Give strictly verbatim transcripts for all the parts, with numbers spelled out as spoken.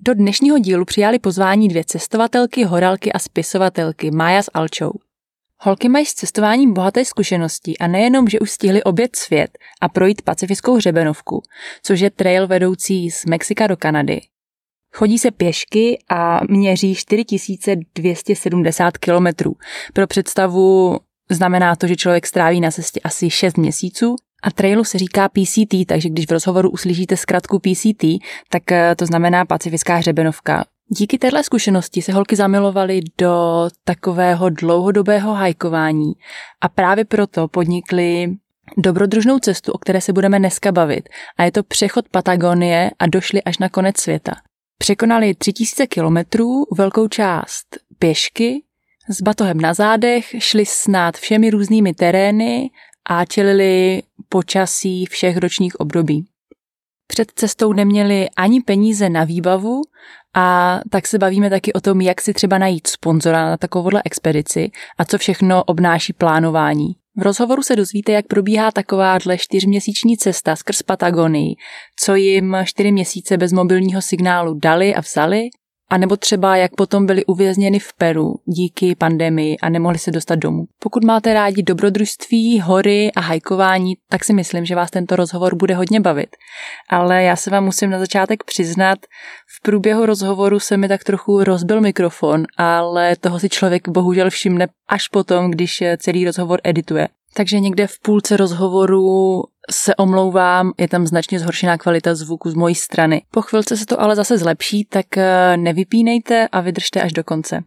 Do dnešního dílu přijali pozvání dvě cestovatelky, horalky a spisovatelky, Mája s Alčou. Holky mají s cestováním bohaté zkušenosti a nejenom, že už stihly objet svět a projít Pacifickou hřebenovku, což je trail vedoucí z Mexika do Kanady. Chodí se pěšky a měří čtyři tisíce dvě stě sedmdesát kilometrů. Pro představu znamená to, že člověk stráví na cestě asi šest měsíců a trailu se říká P C T, takže když v rozhovoru uslyšíte zkratku P C T, tak to znamená Pacifická hřebenovka. Díky téhle zkušenosti se holky zamilovaly do takového dlouhodobého hajkování a právě proto podnikly dobrodružnou cestu, o které se budeme dneska bavit, a je to přechod Patagonie a došli až na konec světa. Překonali tři tisíce kilometrů, velkou část pěšky, s batohem na zádech, šli snad všemi různými terény a čelili počasí všech ročních období. Před cestou neměli ani peníze na výbavu, a tak se bavíme taky o tom, jak si třeba najít sponzora na takovouhle expedici a co všechno obnáší plánování. V rozhovoru se dozvíte, jak probíhá takováhle čtyřměsíční cesta skrz Patagonii, co jim čtyři měsíce bez mobilního signálu dali a vzali, anebo třeba jak potom byli uvězněni v Peru díky pandemii a nemohli se dostat domů. Pokud máte rádi dobrodružství, hory a hajkování, tak si myslím, že vás tento rozhovor bude hodně bavit. Ale já se vám musím na začátek přiznat, v průběhu rozhovoru se mi tak trochu rozbil mikrofon, ale toho si člověk bohužel všimne až potom, když celý rozhovor edituje. Takže někde v půlce rozhovoru se omlouvám, je tam značně zhoršená kvalita zvuku z mojí strany. Po chvilce se to ale zase zlepší, tak nevypínejte a vydržte až do konce.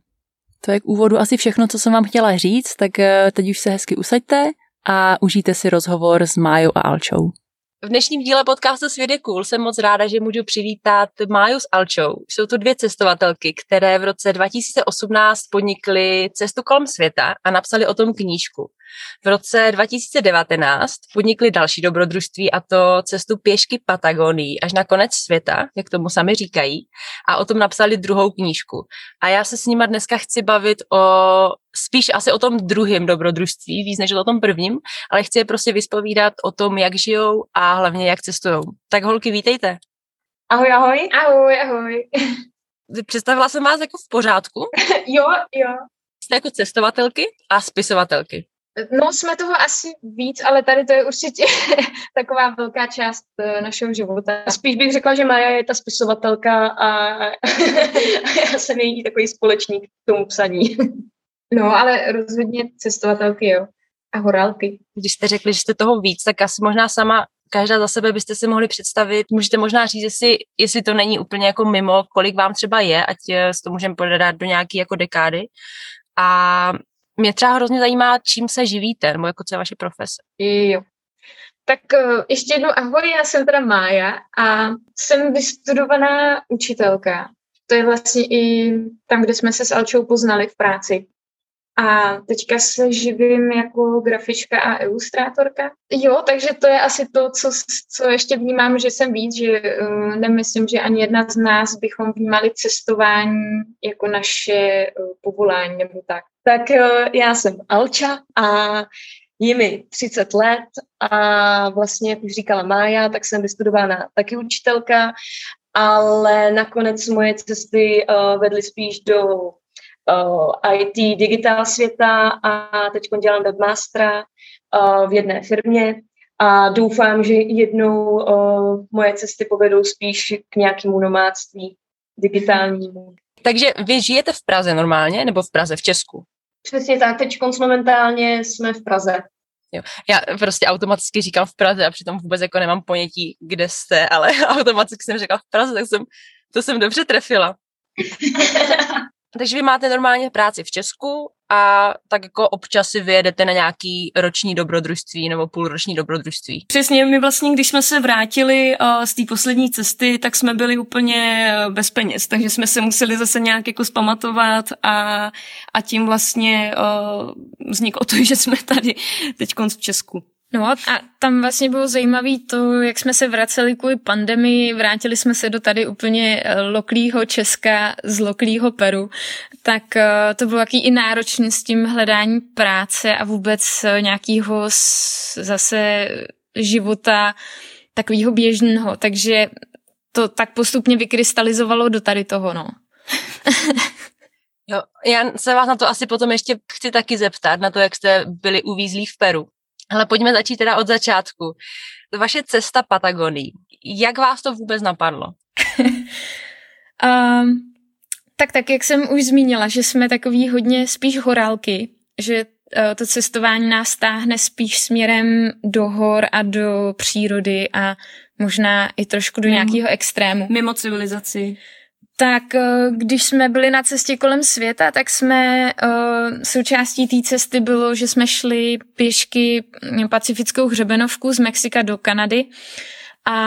To je k úvodu asi všechno, co jsem vám chtěla říct, tak teď už se hezky usaďte a užijte si rozhovor s Májou a Alčou. V dnešním díle podcastu Svět je cool jsem moc ráda, že můžu přivítat Máju s Alčou. Jsou to dvě cestovatelky, které v roce dva tisíce osmnáct podnikly cestu kolem světa a napsali o tom knížku. V roce dva tisíce devatenáct podnikly další dobrodružství, a to cestu pěšky Patagonií až na konec světa, jak tomu sami říkají, a o tom napsali druhou knížku. A já se s nima dneska chci bavit o spíš asi o tom druhém dobrodružství, víc než o tom prvním, ale chci je prostě vyspovídat o tom, jak žijou a hlavně jak cestujou. Tak holky, vítejte. Ahoj, ahoj. Ahoj, ahoj. Představila jsem vás jako v pořádku? Jo, jo. Jste jako cestovatelky a spisovatelky. No, jsme toho asi víc, ale tady to je určitě taková velká část našeho života. Spíš bych řekla, že Maja je ta spisovatelka a, a já jsem její takový společník k tomu psaní. No, ale rozhodně cestovatelky, jo. A horálky. Když jste řekli, že jste toho víc, tak asi možná sama, každá za sebe byste si mohli představit. Můžete možná říct, jestli, jestli to není úplně jako mimo, kolik vám třeba je, ať to můžeme podat do nějaké jako dekády. A mě třeba hrozně zajímá, čím se živíte, nebo jako co je vaše profese. Jo. Tak ještě jednou ahoj, já jsem teda Mája a jsem vystudovaná učitelka. To je vlastně i tam, kde jsme se s Alčou poznali v práci. A teďka se živím jako grafička a ilustrátorka. Jo, takže to je asi to, co, co ještě vnímám, že jsem víc, že uh, nemyslím, že ani jedna z nás bychom vnímali cestování jako naše uh, povolání nebo tak. Tak uh, já jsem Alča a je mi třicet let a vlastně, jak už říkala Mája, tak jsem vystudována taky učitelka, ale nakonec moje cesty uh, vedly spíš do I T, digitál světa a teď dělám webmastera v jedné firmě a doufám, že jednou moje cesty povedou spíš k nějakému nomádství digitálnímu. Takže vy žijete v Praze normálně, nebo v Praze, v Česku? Přesně tak, teď momentálně jsme v Praze. Jo. Já prostě automaticky říkám v Praze a přitom vůbec jako nemám ponětí, kde jste, ale automaticky jsem řekla v Praze, tak jsem, to jsem dobře trefila. Takže vy máte normálně práci v Česku a tak jako občas si vyjedete na nějaký roční dobrodružství nebo půlroční dobrodružství. Přesně, my vlastně, když jsme se vrátili uh, z té poslední cesty, tak jsme byli úplně bez peněz, takže jsme se museli zase nějak jako zpamatovat a, a tím vlastně uh, vzniklo to, že jsme tady teďkonc v Česku. No a tam vlastně bylo zajímavé to, jak jsme se vraceli kvůli pandemii, vrátili jsme se do tady úplně loklýho Česka z loklýho Peru, tak to bylo taky i náročné s tím hledání práce a vůbec nějakého zase života takového běžného, takže to tak postupně vykrystalizovalo do tady toho, no. Jo, já se vás na to asi potom ještě chci taky zeptat, na to, jak jste byli uvízlí v Peru. Ale pojďme začít teda od začátku. Vaše cesta Patagonii. Jak vás to vůbec napadlo? um, tak tak, jak jsem už zmínila, že jsme takový hodně spíš horálky, že uh, to cestování nás táhne spíš směrem do hor a do přírody a možná i trošku do mimo, nějakého extrému. Mimo civilizaci. Tak když jsme byli na cestě kolem světa, tak jsme součástí té cesty bylo, že jsme šli pěšky Pacifickou hřebenovku z Mexika do Kanady a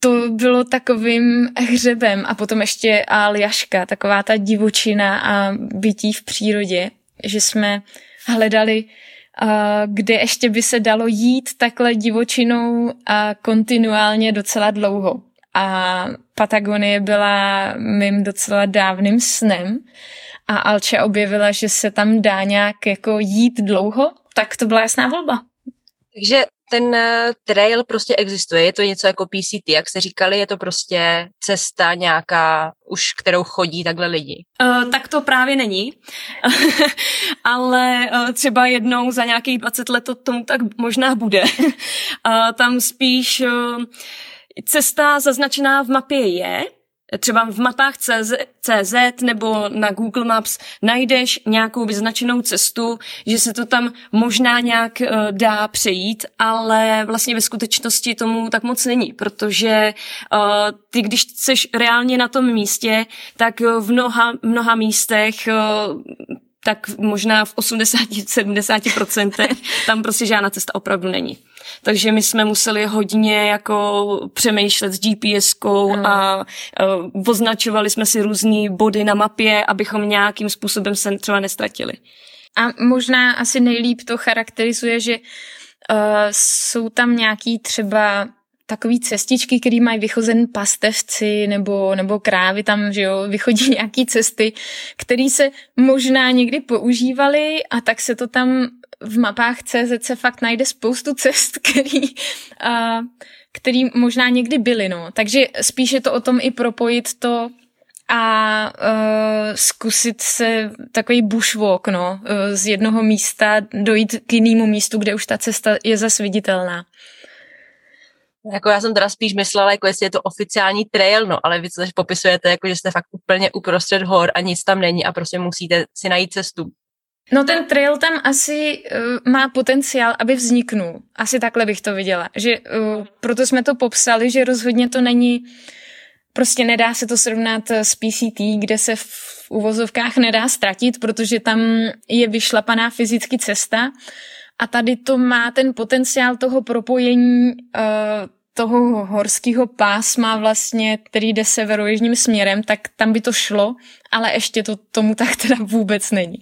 to bylo takovým hřebem a potom ještě Aljaška, taková ta divočina a bytí v přírodě, že jsme hledali, kde ještě by se dalo jít takhle divočinou a kontinuálně docela dlouho. A Patagonie byla mým docela dávným snem a Alča objevila, že se tam dá nějak jako jít dlouho, tak to byla jasná volba. Takže ten trail prostě existuje, je to něco jako P C T, jak jste říkali, je to prostě cesta nějaká, už kterou chodí takhle lidi. Uh, tak to právě není, ale uh, třeba jednou za nějakých dvacet let to tomu tak možná bude. uh, tam spíš... Uh, Cesta zaznačená v mapě je, třeba v mapách C Z nebo na Google Maps najdeš nějakou vyznačenou cestu, že se to tam možná nějak dá přejít, ale vlastně ve skutečnosti tomu tak moc není, protože uh, ty, když seš reálně na tom místě, tak v mnoha, mnoha místech... Uh, tak možná v osmdesát až sedmdesát procent tam prostě žádná cesta opravdu není. Takže my jsme museli hodně jako přemýšlet s G P S kou mm. a uh, označovali jsme si různý body na mapě, abychom nějakým způsobem se třeba nestratili. A možná asi nejlíp to charakterizuje, že uh, jsou tam nějaký třeba takový cestičky, který mají vychozen pastevci nebo, nebo krávy tam, že jo, vychodí nějaký cesty, které se možná někdy používaly a tak se to tam v mapách C Z se fakt najde spoustu cest, který, a, který možná někdy byly, no. Takže spíš je to o tom i propojit to a, a zkusit se takový bushwalk, no, z jednoho místa dojít k jinému místu, kde už ta cesta je zase viditelná. Jako já jsem teda spíš myslela, jako jestli je to oficiální trail, no, ale vy popisujete, jako že jste fakt úplně uprostřed hor a nic tam není a prostě musíte si najít cestu. No ten trail tam asi uh, má potenciál, aby vzniknul. Asi takhle bych to viděla. Že, uh, proto jsme to popsali, že rozhodně to není, prostě nedá se to srovnat s P C T, kde se v uvozovkách nedá ztratit, protože tam je vyšlapaná fyzicky cesta. A tady to má ten potenciál toho propojení uh, toho horského pásma vlastně, který jde severojižním směrem, tak tam by to šlo, ale ještě to tomu tak teda vůbec není.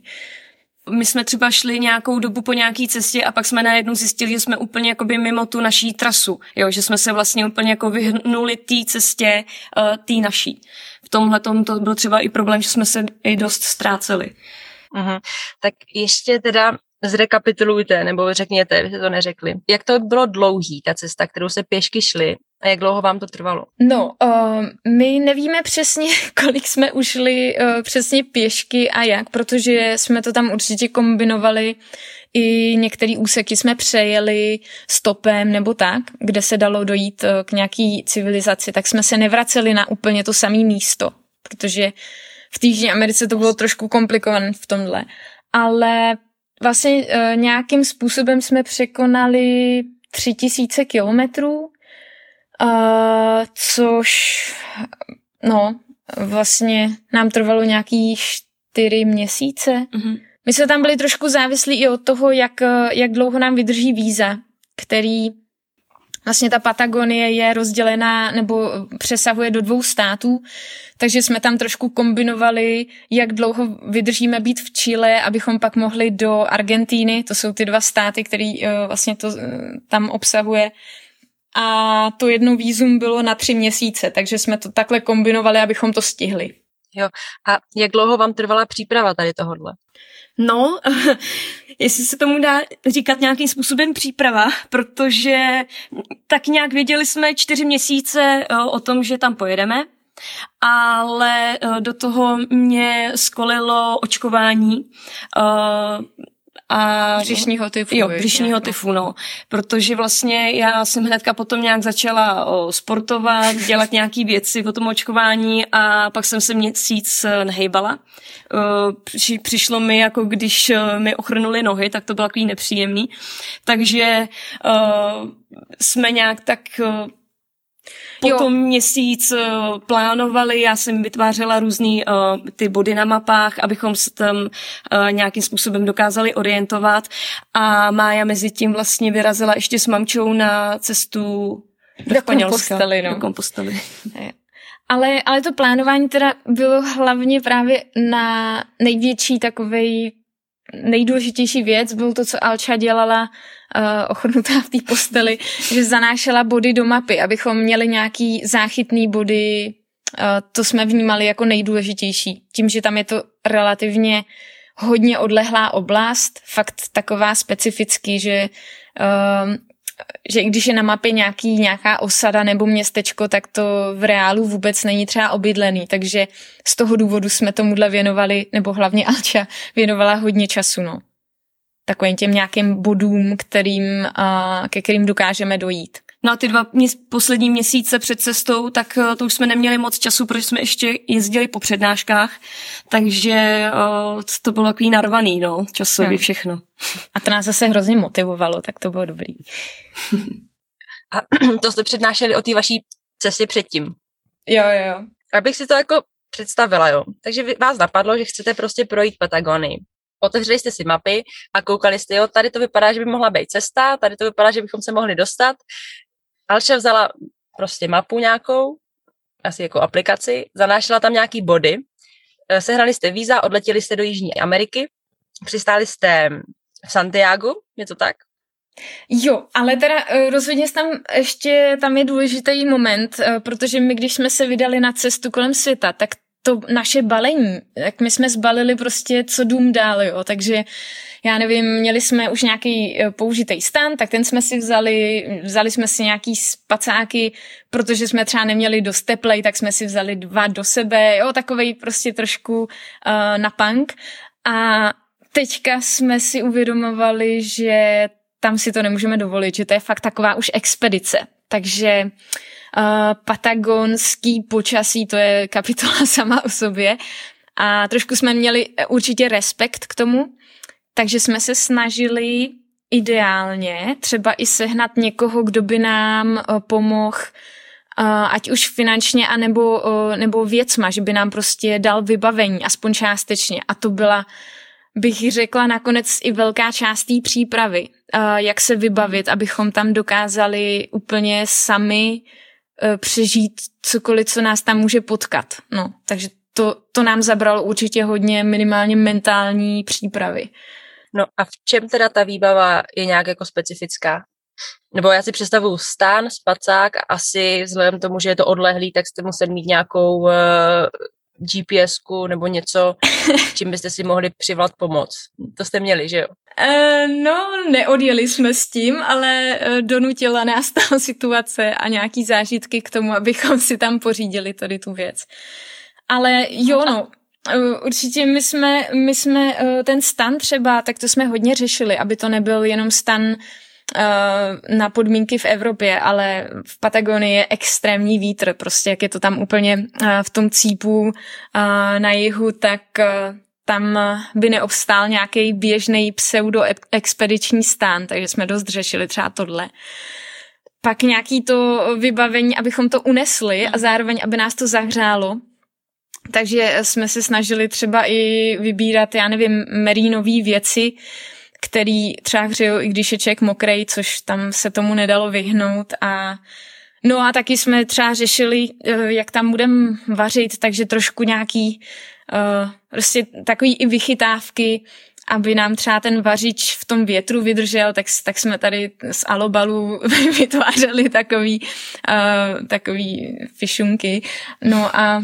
My jsme třeba šli nějakou dobu po nějaký cestě a pak jsme najednou zjistili, že jsme úplně jakoby mimo tu naší trasu, jo, že jsme se vlastně úplně jako vyhnuli té cestě, uh, té naší. V tomhletom to byl třeba i problém, že jsme se i dost ztráceli. Uhum. Tak ještě teda zrekapitulujte, nebo řekněte, vy jste to neřekli. Jak to bylo dlouhý, ta cesta, kterou se pěšky šli a jak dlouho vám to trvalo? No, uh, my nevíme přesně, kolik jsme ušli uh, přesně pěšky a jak, protože jsme to tam určitě kombinovali, i některé úseky jsme přejeli stopem nebo tak, kde se dalo dojít uh, k nějaký civilizaci, tak jsme se nevraceli na úplně to samé místo, protože v Jižní Americe to bylo trošku komplikované v tomhle, ale vlastně e, nějakým způsobem jsme překonali tři tisíce kilometrů, což, no, vlastně nám trvalo nějaký čtyři měsíce. Mm-hmm. My jsme tam byli trošku závislí i od toho, jak, jak dlouho nám vydrží víza, který vlastně ta Patagonie je rozdělená nebo přesahuje do dvou států, takže jsme tam trošku kombinovali, jak dlouho vydržíme být v Chile, abychom pak mohli do Argentíny, to jsou ty dva státy, který vlastně to tam obsahuje. A to jedno vízum bylo na tři měsíce, takže jsme to takhle kombinovali, abychom to stihli. Jo. A jak dlouho vám trvala příprava tady tohodle? No, jestli se tomu dá říkat nějakým způsobem příprava, protože tak nějak věděli jsme čtyři měsíce o tom, že tam pojedeme, ale do toho mě skolilo očkování a břišního tyfu. Jo, břišního tyfu, no. Protože vlastně já jsem hnedka potom nějak začala sportovat, dělat nějaký věci o tom očkování a pak jsem se měsíc nehejbala. Přišlo mi, jako když mi ochrnuli nohy, tak to bylo takový nepříjemný. Takže uh, jsme nějak tak... Potom jo. Měsíc uh, plánovali, já jsem vytvářela různý uh, ty body na mapách, abychom se tam uh, nějakým způsobem dokázali orientovat a Mája mezi tím vlastně vyrazila ještě s mamčou na cestu do, do Španělska, no. do Kompostely. ale, ale to plánování teda bylo hlavně právě na největší takovej nejdůležitější věc, bylo to, co Alča dělala uh, ochrnutá v té posteli, že zanášela body do mapy, abychom měli nějaký záchytný body, uh, to jsme vnímali jako nejdůležitější. Tím, že tam je to relativně hodně odlehlá oblast, fakt taková specifický, že, uh, že i když je na mapě nějaký, nějaká osada nebo městečko, tak to v reálu vůbec není třeba obydlený, takže z toho důvodu jsme tomuhle věnovali, nebo hlavně Alča věnovala hodně času, no. Takovým těm nějakým bodům, kterým, ke kterým dokážeme dojít. No a ty dva mě, poslední měsíce před cestou, tak to už jsme neměli moc času, protože jsme ještě jezdili po přednáškách, takže uh, to bylo takový narvaný, no, časově no. Všechno. A to nás zase hrozně motivovalo, tak to bylo dobrý. A to jste přednášeli o té vaší cestě předtím. Jo, jo. Abych si to jako představila, jo. Takže vás napadlo, že chcete prostě projít Patagonii. Otevřeli jste si mapy a koukali jste, jo, tady to vypadá, že by mohla být cesta, tady to vypadá, že bychom se mohli dostat. Alša vzala prostě mapu nějakou, asi jako aplikaci, zanášela tam nějaký body, sehnali jste víza, odletěli jste do Jižní Ameriky, přistáli jste v Santiago, je to tak? Jo, ale teda rozhodně tam ještě tam je důležitý moment, protože my, když jsme se vydali na cestu kolem světa, tak to naše balení, tak my jsme zbalili prostě co dům dál, jo, takže já nevím, měli jsme už nějaký použitý stan, tak ten jsme si vzali, vzali jsme si nějaký spacáky, protože jsme třeba neměli dost teplej, tak jsme si vzali dva do sebe, jo, takovej prostě trošku uh, na punk a teďka jsme si uvědomovali, že tam si to nemůžeme dovolit, že to je fakt taková už expedice, takže... Uh, patagonský počasí, to je kapitola sama o sobě a trošku jsme měli určitě respekt k tomu, takže jsme se snažili ideálně třeba i sehnat někoho, kdo by nám uh, pomohl, uh, ať už finančně, anebo, uh, nebo věcma, že by nám prostě dal vybavení, aspoň částečně a to byla, bych řekla, nakonec i velká část té přípravy, uh, jak se vybavit, abychom tam dokázali úplně sami přežít cokoliv, co nás tam může potkat. No, takže to, to nám zabralo určitě hodně minimálně mentální přípravy. No a v čem teda ta výbava je nějak jako specifická? Nebo já si představuju stán, spacák a asi vzhledem tomu, že je to odlehlý, tak jste museli mít nějakou uh, G P S ku nebo něco, čím byste si mohli přivolat pomoc. To jste měli, že jo? No, neodjeli jsme s tím, ale donutila nás ta situace a nějaký zážitky k tomu, abychom si tam pořídili tady tu věc. Ale jo, no, určitě my jsme, my jsme ten stan třeba, tak to jsme hodně řešili, aby to nebyl jenom stan na podmínky v Evropě, ale v Patagonii je extrémní vítr, prostě jak je to tam úplně v tom cípu na jihu, tak... tam by neobstál nějaký běžný pseudo-expediční stán, takže jsme dost řešili třeba tohle. Pak nějaký to vybavení, abychom to unesli a zároveň, aby nás to zahřálo. Takže jsme se snažili třeba i vybírat, já nevím, merínové věci, který třeba hřejou, i když je člověk mokrej, což tam se tomu nedalo vyhnout. A no a taky jsme třeba řešili, jak tam budeme vařit, takže trošku nějaký uh, prostě takový i vychytávky, aby nám třeba ten vařič v tom větru vydržel, tak, tak jsme tady z alobalu vytvářeli takový, uh, takový fišunky. No a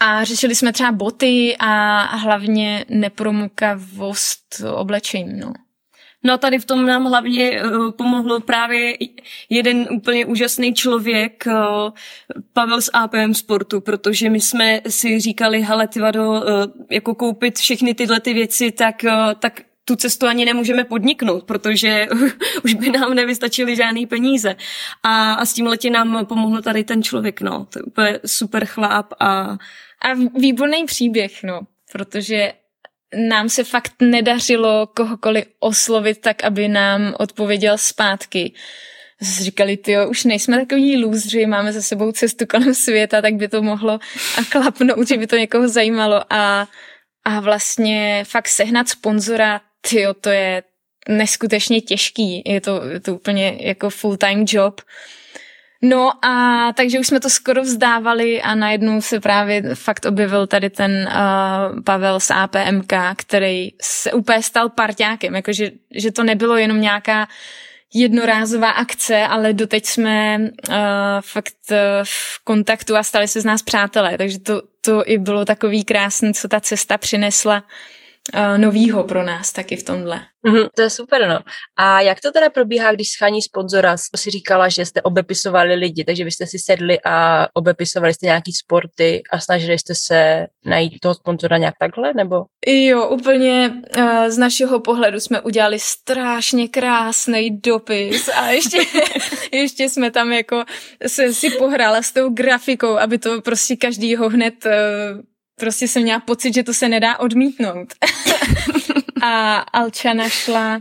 A řešili jsme třeba boty a hlavně nepromokavost oblečení, no. No a tady v tom nám hlavně pomohl právě jeden úplně úžasný člověk, Pavel z A P M Sportu, protože my jsme si říkali, hele, ty vado, jako koupit všechny tyhle ty věci, tak, tak tu cestu ani nemůžeme podniknout, protože už by nám nevystačily žádný peníze. A, a s tímhletím nám pomohl tady ten člověk, no. To je úplně super chlap a... A výborný příběh, no, protože nám se fakt nedařilo kohokoliv oslovit tak, aby nám odpověděl zpátky. Říkali, tyjo, už nejsme takový lůzři, máme za sebou cestu kolem světa, tak by to mohlo klapnout, že by to někoho zajímalo. A, a vlastně fakt sehnat sponzora, tyjo, to je neskutečně těžký, je to, je to úplně jako full-time job. No a takže už jsme to skoro vzdávali a najednou se právě fakt objevil tady ten uh, Pavel z A P M K, který se úplně stal parťákem, jakože že to nebylo jenom nějaká jednorázová akce, ale doteď jsme uh, fakt uh, v kontaktu a stali se z nás přátelé, takže to, to i bylo takový krásný, co ta cesta přinesla novýho pro nás taky v tomhle. Mm-hmm, to je super, no. A jak to teda probíhá, když schání sponzora? Si říkala, že jste obepisovali lidi, takže vy jste si sedli a obepisovali jste nějaký sporty a snažili jste se najít toho sponzora nějak takhle, nebo? Jo, úplně uh, z našeho pohledu jsme udělali strašně krásný dopis a ještě, ještě jsme tam jako se si pohrála s tou grafikou, aby to prostě každýho hned... Uh, Prostě jsem měla pocit, že to se nedá odmítnout. A Alča našla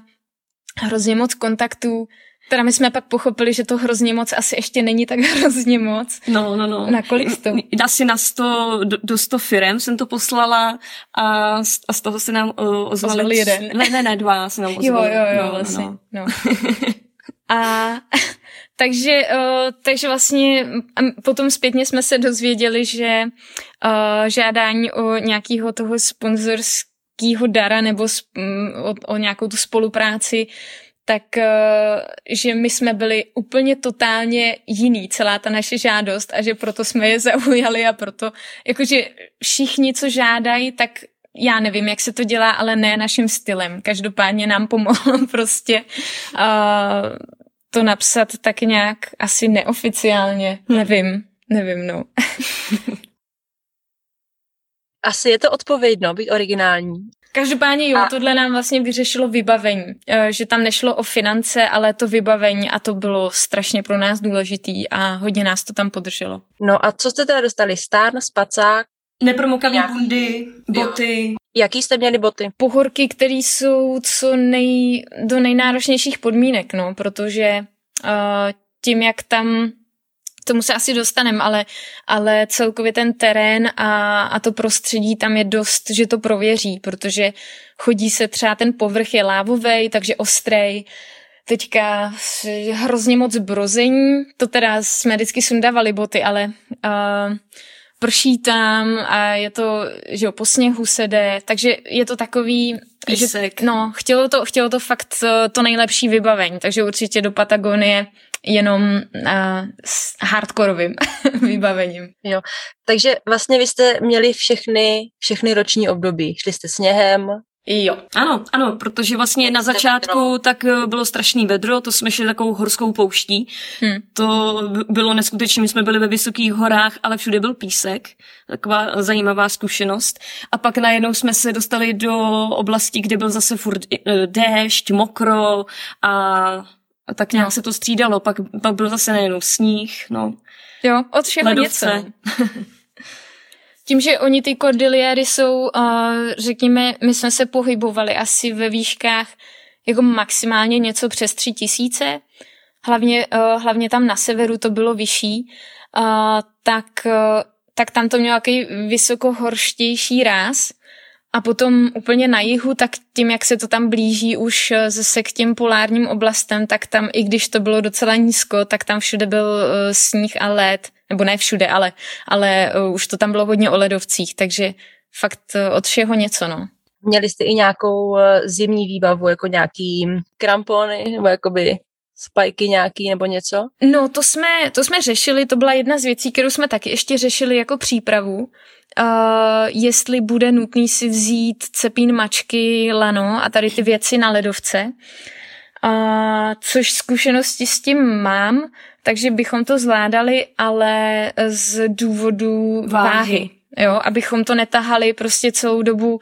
hrozně moc kontaktů, teda my jsme pak pochopili, že to hrozně moc asi ještě není tak hrozně moc. No, no, no. Na kolik to? Asi na sto, do, do sto firem jsem to poslala a, a z toho se nám uh, ozvali Ozval jeden. Ne, ne, ne, dva se nám ozvali. Jo, jo, jo, no, vlastně. No. No. A... Takže, takže vlastně potom zpětně jsme se dozvěděli, že žádání o nějakého toho sponzorského dara nebo o, o nějakou tu spolupráci, tak že my jsme byli úplně totálně jiný, celá ta naše žádost a že proto jsme je zaujali a proto, jakože všichni, co žádají, tak já nevím, jak se to dělá, ale ne naším stylem. Každopádně nám pomohlo prostě... Uh, to napsat tak nějak asi neoficiálně, hmm. nevím, nevím, no. Asi je to odpovědno, být originální. Každopádně jo, a... tohle nám vlastně vyřešilo vybavení, že tam nešlo o finance, ale to vybavení a to bylo strašně pro nás důležitý a hodně nás to tam podrželo. No a co jste teda dostali? Stárn, spacák? Nepromokavý bundy, boty. Jaký jste měli boty? Pohorky, které jsou co nej, do nejnáročnějších podmínek, no, protože uh, tím, jak tam, tomu se asi dostaneme, ale, ale celkově ten terén a, a to prostředí tam je dost, že to prověří, protože chodí se třeba, ten povrch je lávovej, takže ostrej, teďka hrozně moc brození, to teda jsme vždycky sundavali boty, ale... Uh, prší tam a je to, že jo, po sněhu se jde, takže je to takový, písek. Že, no, chtělo to, chtělo to fakt to nejlepší vybavení, takže určitě do Patagonie jenom uh, s hardkorovým vybavením. Jo, takže vlastně vy jste měli všechny, všechny roční období, šli jste sněhem. Jo. Ano, ano, protože vlastně na začátku tak bylo strašný vedro, to jsme šli takovou horskou pouští, hmm. to bylo neskutečné, my jsme byli ve vysokých horách, ale všude byl písek, taková zajímavá zkušenost. A pak najednou jsme se dostali do oblasti, kde byl zase furt déšť, mokro a, a tak nějak no. se to střídalo, pak, pak byl zase najednou sníh, no. Jo, od všeho něco. Tím, že oni ty kordiliéry jsou, řekněme, my jsme se pohybovali asi ve výškách jako maximálně něco přes tři tisíce, hlavně, hlavně tam na severu to bylo vyšší, tak tak tam to mělo jaký vysokohorštější ráz. A potom úplně na jihu, tak tím, jak se to tam blíží už zase k těm polárním oblastem, tak tam, i když to bylo docela nízko, tak tam všude byl sníh a led, nebo ne všude, ale, ale už to tam bylo hodně o ledovcích, takže fakt od všeho něco, no. Měli jste i nějakou zimní výbavu, jako nějaký krampony, nebo jakoby spajky nějaký nebo něco? No, to jsme, to jsme řešili, to byla jedna z věcí, kterou jsme taky ještě řešili jako přípravu, uh, jestli bude nutný si vzít cepín, mačky, lano a tady ty věci na ledovce, uh, což zkušenosti s tím mám, takže bychom to zvládali, ale z důvodu váhy, váhy jo, abychom to netahali prostě celou dobu.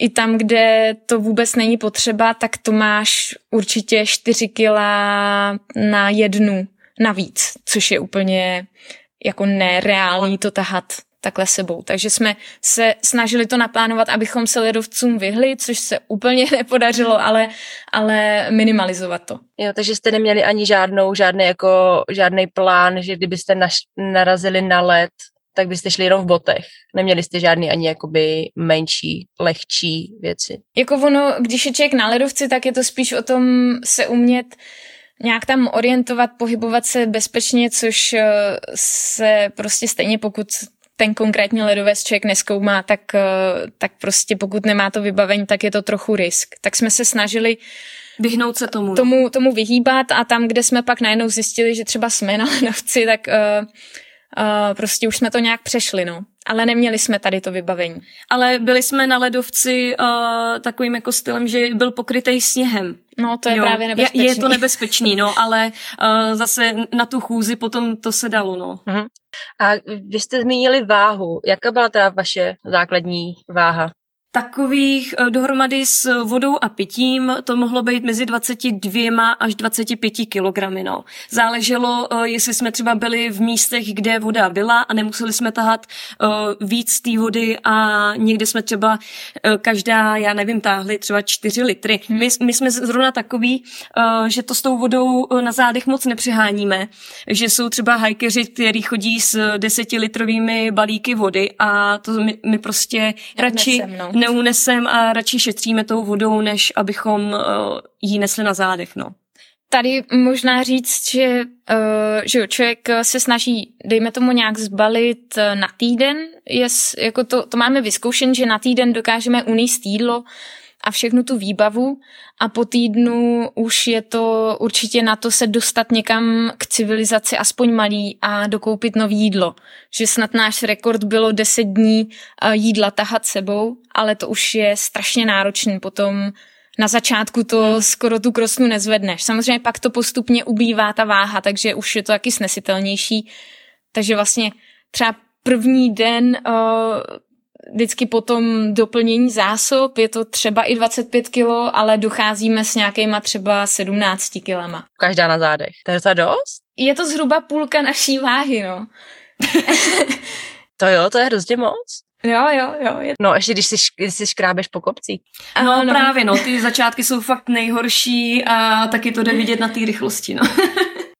I tam, kde to vůbec není potřeba, tak to máš určitě čtyři kila na jednu navíc, což je úplně jako nereální to tahat takhle sebou. Takže jsme se snažili to naplánovat, abychom se ledovcům vyhli, což se úplně nepodařilo, ale, ale minimalizovat to. Jo, takže jste neměli ani žádnou, žádný, jako, žádný plán, že kdybyste naš, narazili na led, tak byste šli jenom v botech. Neměli jste žádný ani jakoby menší, lehčí věci. Jako ono, když je člověk na ledovci, tak je to spíš o tom se umět nějak tam orientovat, pohybovat se bezpečně, což se prostě stejně, pokud ten konkrétní ledovec člověk nezkoumá, tak, tak prostě pokud nemá to vybavení, tak je to trochu risk. Tak jsme se snažili vyhnout se tomu. Tomu, tomu vyhýbat a tam, kde jsme pak najednou zjistili, že třeba jsme na ledovci, tak... Uh, prostě už jsme to nějak přešli, no. Ale neměli jsme tady to vybavení. Ale byli jsme na ledovci uh, takovým jako stylem, že byl pokrytej sněhem. No, to je jo. Právě nebezpečný. Je, je to nebezpečný, no, ale uh, zase na tu chůzi potom to se dalo, no. Uh-huh. A vy jste zmínili váhu. Jaká byla teda vaše základní váha? Takových uh, dohromady s vodou a pitím to mohlo být mezi dvacet dva až dvacet pět kilogramů. No. Záleželo, uh, jestli jsme třeba byli v místech, kde voda byla a nemuseli jsme tahat uh, víc té vody a někde jsme třeba uh, každá, já nevím, táhli třeba čtyři litry. Hmm. My, my jsme zrovna takový, uh, že to s tou vodou na zádech moc nepřeháníme, že jsou třeba hajkeři, kteří chodí s desetilitrovými balíky vody a to my, my prostě radši neunesem a radši šetříme tou vodou, než abychom uh, ji nesli na zádech, no. Tady možná říct, že, uh, že člověk se snaží, dejme tomu, nějak zbalit na týden. Yes, jako to, to máme vyzkoušen, že na týden dokážeme uníst jídlo a všechnu tu výbavu a po týdnu už je to určitě na to se dostat někam k civilizaci aspoň malý a dokoupit nový jídlo. Že snad náš rekord bylo deset dní jídla tahat sebou, ale to už je strašně náročný. Potom na začátku to skoro tu krosnu nezvedneš. Samozřejmě pak to postupně ubývá ta váha, takže už je to taky snesitelnější. Takže vlastně třeba první den... Uh, Vždycky po tom doplnění zásob je to třeba i dvacet pět kilo, ale docházíme s nějakýma třeba sedmnáct kilama. Každá na zádech. To je to dost? Je to zhruba půlka naší váhy, no. To jo, to je hrozně moc. Jo, jo, jo. Je... No, ještě když si, když si škrábeš po kopcích. No, no právě, no, ty začátky jsou fakt nejhorší a taky to jde vidět na té rychlosti, no.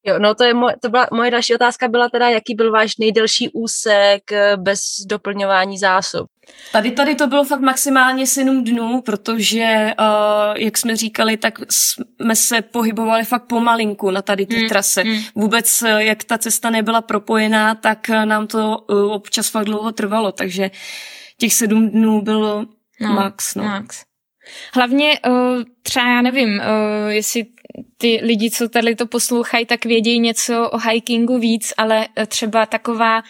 Jo, no to je moje, to byla, moje další otázka byla teda, jaký byl váš nejdelší úsek bez doplňování zásob? Tady, tady to bylo fakt maximálně sedm dnů, protože, uh, jak jsme říkali, tak jsme se pohybovali fakt pomalinku na tady té mm, trase. Mm. Vůbec, jak ta cesta nebyla propojená, tak nám to uh, občas fakt dlouho trvalo, takže těch sedm dnů bylo no, max, no. Max. Hlavně uh, třeba, já nevím, uh, jestli ty lidi, co tady to poslouchají, tak vědějí něco o hikingu víc, ale třeba taková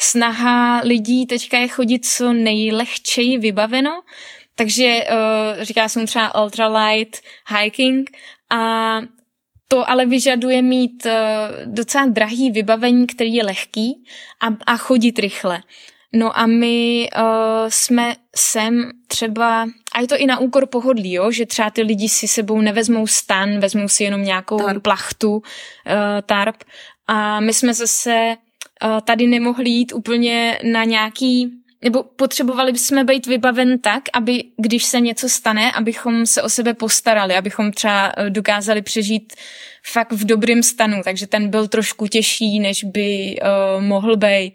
snaha lidí teďka je chodit co nejlehčeji vybaveno, takže uh, říká se mu třeba ultralight hiking a to ale vyžaduje mít uh, docela drahý vybavení, který je lehký a, a chodit rychle. No a my uh, jsme sem třeba, a je to i na úkor pohodlí, jo? Že třeba ty lidi si sebou nevezmou stan, vezmou si jenom nějakou tarp. plachtu, uh, tarp. A my jsme zase uh, tady nemohli jít úplně na nějaký nebo potřebovali bychom být vybaven tak, aby když se něco stane, abychom se o sebe postarali, abychom třeba dokázali přežít fakt v dobrým stanu, takže ten byl trošku těžší, než by uh, mohl být.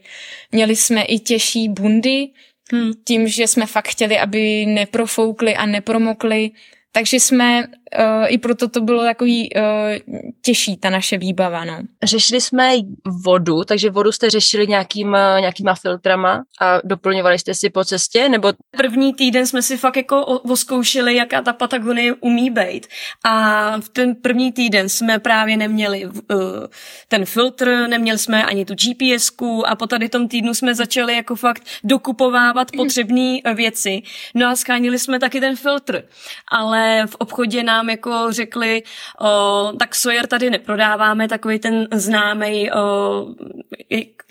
Měli jsme i těžší bundy, hmm. tím, že jsme fakt chtěli, aby neprofoukli a nepromokli, takže jsme, uh, i proto to bylo takový uh, těžší, ta naše výbava, no. Řešili jsme vodu, takže vodu jste řešili nějakým, nějakýma filtrama a doplňovali jste si po cestě, nebo? První týden jsme si fakt jako oskoušeli, jaká ta Patagonie umí být. A v ten první týden jsme právě neměli uh, ten filtr, neměli jsme ani tu G P S ku a po tady tom týdnu jsme začali jako fakt dokupovávat potřebné věci. No a schánili jsme taky ten filtr, ale v obchodě nám jako řekli, o, tak Sawyer tady neprodáváme, takový ten známej, o,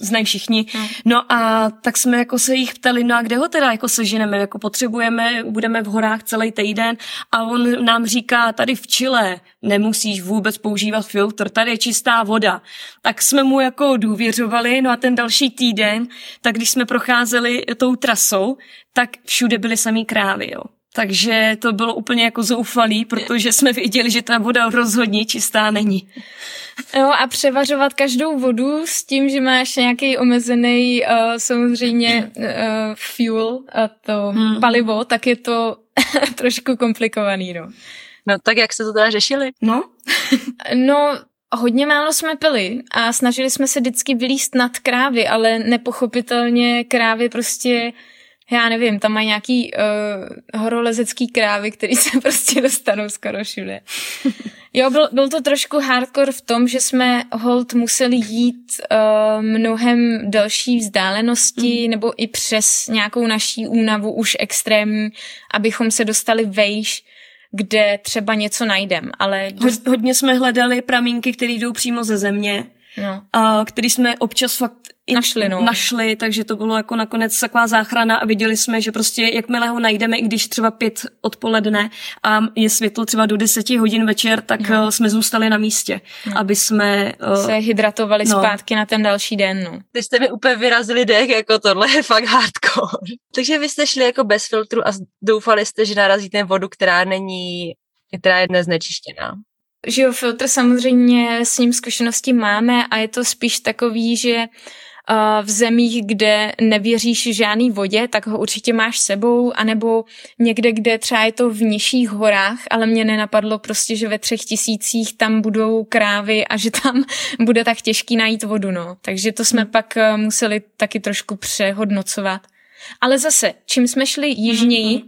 znají všichni. No. no a tak jsme jako se jich ptali, no a kde ho teda jako seženeme, jako potřebujeme, budeme v horách celý týden a on nám říká, tady v Chile nemusíš vůbec používat filtr, tady je čistá voda. Tak jsme mu jako důvěřovali, no a ten další týden, tak když jsme procházeli tou trasou, tak všude byly samý krávy, jo. Takže to bylo úplně jako zoufalý, protože jsme věděli, že ta voda rozhodně čistá není. No a převařovat každou vodu s tím, že máš nějaký omezený uh, samozřejmě uh, fuel, a to hmm. palivo, tak je to trošku komplikovaný, no. No tak jak se to teda řešili? No, no hodně málo jsme pili a snažili jsme se vždycky vylíst nad krávy, ale nepochopitelně krávy prostě... Já nevím, tam mají nějaký uh, horolezecký krávy, který se prostě dostanou skoro všude. Jo, byl, byl to trošku hardcore v tom, že jsme holt museli jít uh, mnohem delší vzdálenosti mm. nebo i přes nějakou naší únavu už extrémní, abychom se dostali vejš, kde třeba něco najdem. Ale dost... Hodně jsme hledali pramínky, které jdou přímo ze země. No. A který jsme občas fakt našli, no. našli, takže to bylo jako nakonec taková záchrana a viděli jsme, že prostě jakmile ho najdeme, i když třeba pět odpoledne a je světlo třeba do deseti hodin večer, tak no. jsme zůstali na místě, no. aby jsme uh, se hydratovali no. zpátky na ten další den. No. Teď jste mi úplně vyrazili dech, jako tohle je fakt hardcore. Takže vy jste šli jako bez filtru a doufali jste, že narazíte vodu, která není, která je neznečištěná. Že jo, filtr samozřejmě s ním zkušenosti máme a je to spíš takový, že v zemích, kde nevěříš žádný vodě, tak ho určitě máš sebou, anebo někde, kde třeba je to v nižších horách, ale mě nenapadlo prostě, že ve třech tisících tam budou krávy a že tam bude tak těžký najít vodu, no. Takže to jsme hmm. pak museli taky trošku přehodnocovat. Ale zase, čím jsme šli jižněji,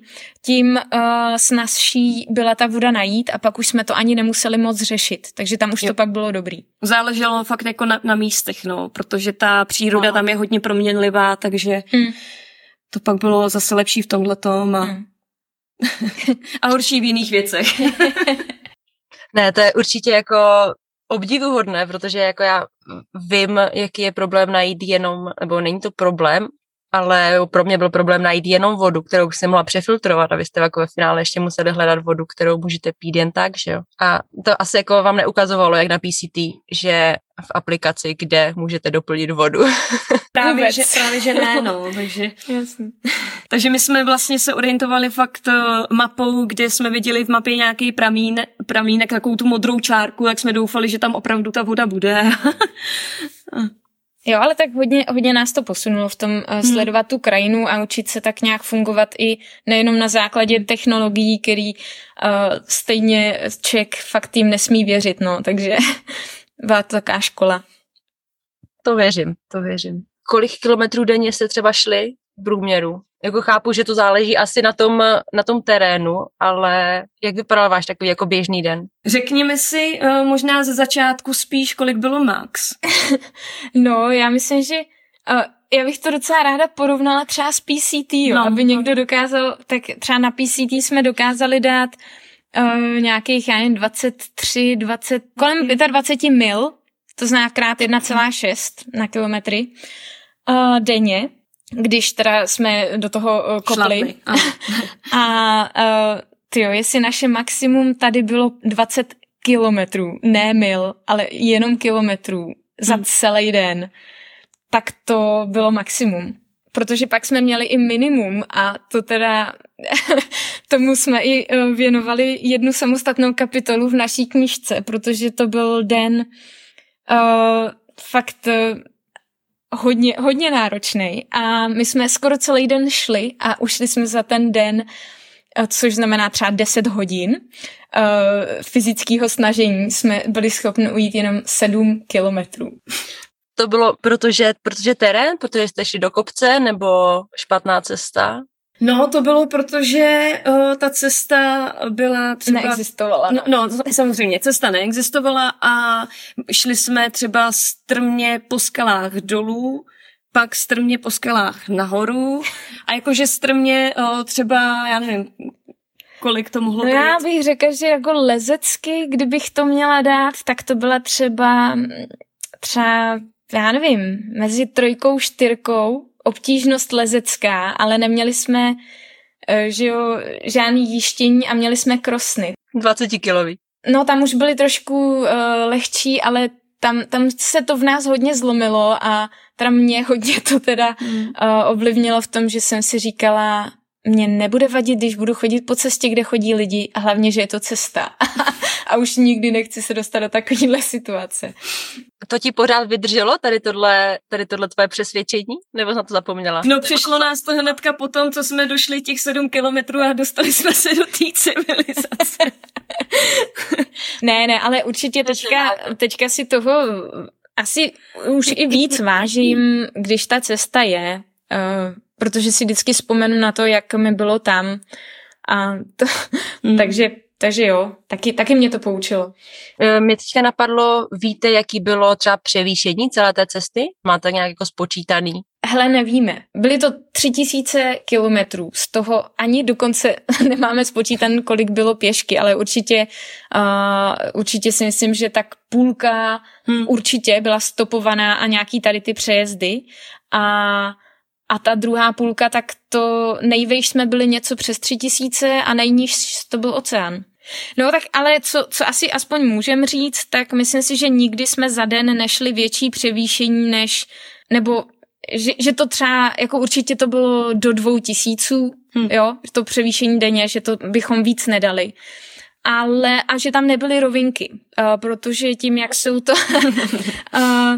tím uh, snazší byla ta voda najít a pak už jsme to ani nemuseli moc řešit, takže tam už jo. to pak bylo dobrý. Záleželo fakt jako na, na místech, no, protože ta příroda no. tam je hodně proměnlivá, takže mm. to pak bylo zase lepší v tomhletom a, mm. a horší v jiných věcech. Ne, to je určitě jako... obdivuhodné, protože jako já vím, jaký je problém najít jenom, nebo není to problém, ale pro mě byl problém najít jenom vodu, kterou jsem mohla přefiltrovat a vy jste jako ve finále ještě museli hledat vodu, kterou můžete pít jen tak, že jo. A to asi jako vám neukazovalo, jak na P C T, že v aplikaci, kde můžete doplnit vodu. Právě, že, právě že ne, no, takže... Jasně. Takže my jsme vlastně se orientovali fakt mapou, kde jsme viděli v mapě nějaký pramín, pramínek, takovou tu modrou čárku, jak jsme doufali, že tam opravdu ta voda bude. Jo, ale tak hodně, hodně nás to posunulo v tom uh, sledovat tu krajinu a učit se tak nějak fungovat i nejenom na základě technologií, který uh, stejně člověk fakt jim nesmí věřit, no, takže byla to taková škola. To věřím, to věřím. Kolik kilometrů denně jste třeba šli v průměru? Jako chápu, že to záleží asi na tom, na tom terénu, ale jak vypadal váš takový jako běžný den? Řekněme si uh, možná ze začátku spíš, kolik bylo max. No, já myslím, že uh, já bych to docela ráda porovnala třeba s P C T, jo, no, aby někdo dokázal, tak třeba na P C T jsme dokázali dát uh, nějakých, já nevím, dvacet tři, dvacet, kolem dvacet pět mil, to znamená krát jedna celá šest na kilometry uh, denně. Když teda jsme do toho kopli. A, a tyjo, jestli naše maximum tady bylo dvacet kilometrů, ne mil, ale jenom kilometrů za celý den, tak to bylo maximum. protože pak jsme měli i minimum a to teda tomu jsme i věnovali jednu samostatnou kapitolu v naší knížce, protože to byl den uh, fakt hodně, hodně náročný a my jsme skoro celý den šli a ušli jsme za ten den, což znamená třeba deset hodin uh, fyzického snažení, jsme byli schopni ujít jenom sedm kilometrů. To bylo, protože, protože terén, protože jste šli do kopce, nebo špatná cesta? No, to bylo, protože uh, ta cesta byla třeba... Neexistovala. No, no, samozřejmě, cesta neexistovala a šli jsme třeba strmě po skalách dolů, pak strmě po skalách nahoru a jakože strmě uh, třeba, já nevím, kolik to mohlo no být. Já bych řekla, že jako lezecky, kdybych to měla dát, tak to byla třeba, třeba já nevím, mezi trojkou, čtyřkou, obtížnost lezecká, ale neměli jsme že jo, žádný jištění a měli jsme krosny. dvacetikilový. No, tam už byly trošku uh, lehčí, ale tam, tam se to v nás hodně zlomilo a teda mě hodně to teda mm. uh, ovlivnilo v tom, že jsem si říkala, mě nebude vadit, když budu chodit po cestě, kde chodí lidi a hlavně, že je to cesta. A už nikdy nechci se dostat do takovéhle situace. To ti pořád vydrželo, tady tohle, tady tohle tvoje přesvědčení? Nebo jsi na to zapomněla? No přišlo nás to hnedka po tom, co jsme došli těch sedm kilometrů a dostali jsme se do té civilizace. ne, ne, ale určitě teďka, teďka si toho asi už i víc vážím, když ta cesta je, uh, protože si vždycky vzpomenu na to, jak mi bylo tam. A to, mm. takže Takže jo, taky, taky mě to poučilo. Mě teďka napadlo, víte, jaký bylo třeba převýšení celé té cesty? Máte nějak jako spočítaný? Hele, nevíme. Byly to tři tisíce kilometrů. Z toho ani dokonce nemáme spočítan, kolik bylo pěšky, ale určitě, uh, určitě si myslím, že tak půlka hmm. určitě byla stopovaná a nějaký tady ty přejezdy. A... A ta druhá půlka, tak to nejvejš jsme byli něco přes tři tisíce a nejníž to byl oceán. No tak ale co, co asi aspoň můžem říct, tak myslím si, že nikdy jsme za den nešli větší převýšení než, nebo že, že to třeba, jako určitě to bylo do dvou tisíců, hmm. jo, to převýšení denně, že to bychom víc nedali. Ale, a že tam nebyly rovinky, uh, protože tím, jak jsou to... uh,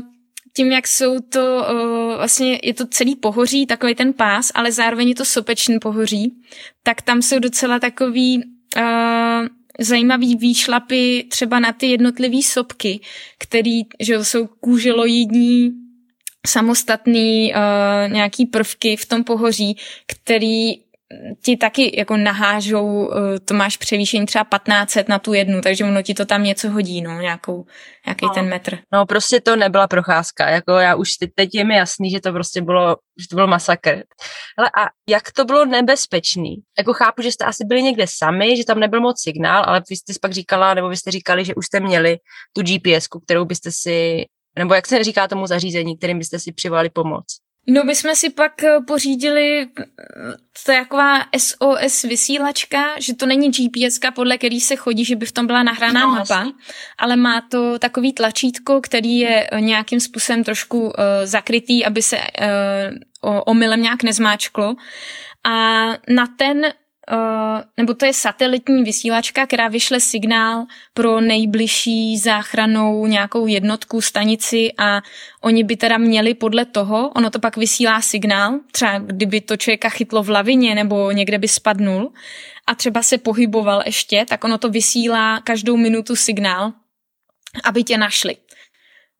Tím, jak jsou to, uh, vlastně je to celý pohoří, takový ten pás, ale zároveň je to sopečný pohoří, tak tam jsou docela takový uh, zajímavý výšlapy třeba na ty jednotlivý sopky, který, že jsou kůželoidní, samostatný uh, nějaký prvky v tom pohoří, který ti taky jako nahážou, uh, to máš převýšení třeba patnáct set na tu jednu, takže ono ti to tam něco hodí, no, nějakou, nějaký no. ten metr. No prostě to nebyla procházka, jako já už teď, teď je mi jasný, že to prostě bylo, že to byl masakr. Hele, a jak to bylo nebezpečný? Jako chápu, že jste asi byli někde sami, že tam nebyl moc signál, ale vy jste pak říkala, nebo vy jste říkali, že už jste měli tu G P S ku, kterou byste si, nebo jak se říká tomu zařízení, kterým byste si přivolali pomoc? No, my jsme si pak pořídili taková S O S vysílačka, že to není G P S ka, podle který se chodí, že by v tom byla nahraná no, mapa, jasný. Ale má to takový tlačítko, který je nějakým způsobem trošku uh, zakrytý, aby se uh, omylem nějak nezmáčklo. A na ten, uh, nebo to je satelitní vysílačka, která vyšle signál pro nejbližší záchranou nějakou jednotku, stanici a oni by teda měli podle toho, ono to pak vysílá signál, třeba kdyby to člověka chytlo v lavině nebo někde by spadnul a třeba se pohyboval ještě, tak ono to vysílá každou minutu signál, aby tě našli.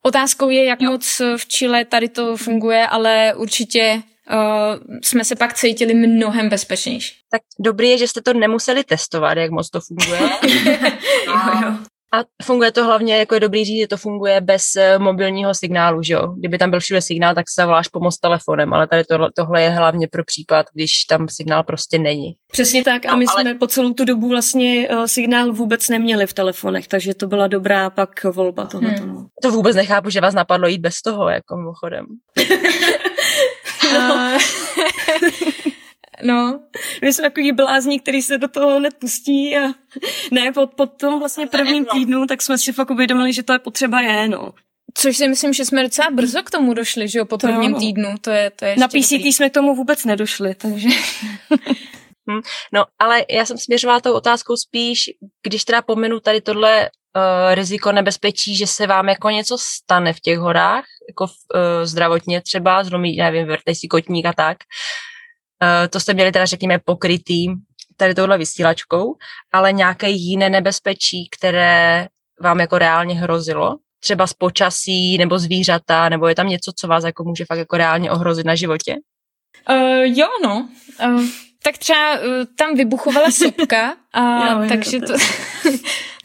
Otázkou je, jak jo. moc v Chile tady to funguje, ale určitě uh, jsme se pak cítili mnohem bezpečnější. Tak dobrý je, že jste to nemuseli testovat, jak moc to funguje. jo, jo. A funguje to hlavně, jako je dobrý říct, že to funguje bez mobilního signálu, že jo? Kdyby tam byl všude signál, tak se voláš pomoc telefonem, ale tady tohle, tohle je hlavně pro případ, když tam signál prostě není. Přesně tak a my no, ale... jsme po celou tu dobu vlastně signál vůbec neměli v telefonech, takže to byla dobrá pak volba tohleto. Hmm. To vůbec nechápu, že vás napadlo jít bez toho, jako mimochodem. no. No, my jsme takový blázni, který se do toho nepustí a ne, po, po tom vlastně prvním týdnu, tak jsme si fakt uvědomili, že to je potřeba je, no. Což si myslím, že jsme docela brzo k tomu došli, že jo, po prvním týdnu. To je, to je ještě na P C T dobrý. Jsme k tomu vůbec nedošli, takže... Hmm. No, ale já jsem směřovala tou otázkou spíš, když teda pominu tady tohle uh, riziko nebezpečí, že se vám jako něco stane v těch horách, jako v, uh, zdravotně třeba, zlomí, nevím, vrtej si kotník a tak. Uh, to jste měli teda, řekněme, pokrytý tady touhle vysílačkou, ale nějaké jiné nebezpečí, které vám jako reálně hrozilo? Třeba z počasí, nebo zvířata, nebo je tam něco, co vás jako může fakt jako reálně ohrozit na životě? Uh, jo, no. Uh. Tak třeba tam vybuchovala sopka, a jo, takže to,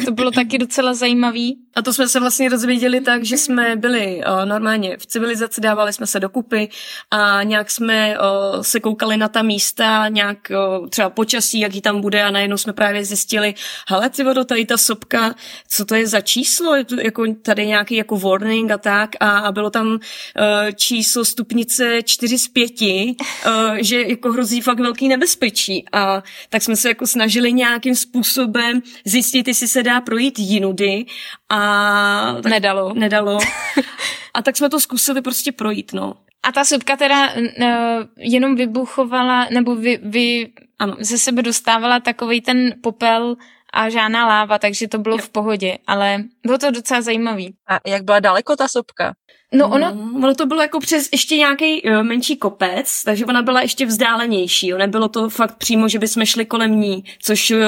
to bylo taky docela zajímavý. A to jsme se vlastně dozvěděli tak, že jsme byli o, normálně v civilizaci, dávali jsme se dokupy a nějak jsme o, se koukali na ta místa, nějak o, třeba počasí, jaký tam bude a najednou jsme právě zjistili, hele, ty vodo, tady ta sopka, co to je za číslo, je to, jako, tady nějaký jako warning a tak a, a bylo tam o, číslo stupnice čtyři z pěti, že jako hrozí fakt velký nebezpečí a tak jsme se jako snažili nějakým způsobem zjistit, jestli se dá projít jinudy a... Nedalo. Nedalo. A tak jsme to zkusili prostě projít, no. A ta sopka teda uh, jenom vybuchovala, nebo vy, vy ze sebe dostávala takovej ten popel a žádná láva, takže to bylo jo. v pohodě, ale bylo to docela zajímavý. A jak byla daleko ta sopka? No ono, mm. ono to bylo jako přes ještě nějaký menší kopec, takže ona byla ještě vzdálenější, jo. Nebylo to fakt přímo, že bychom šli kolem ní, což jo,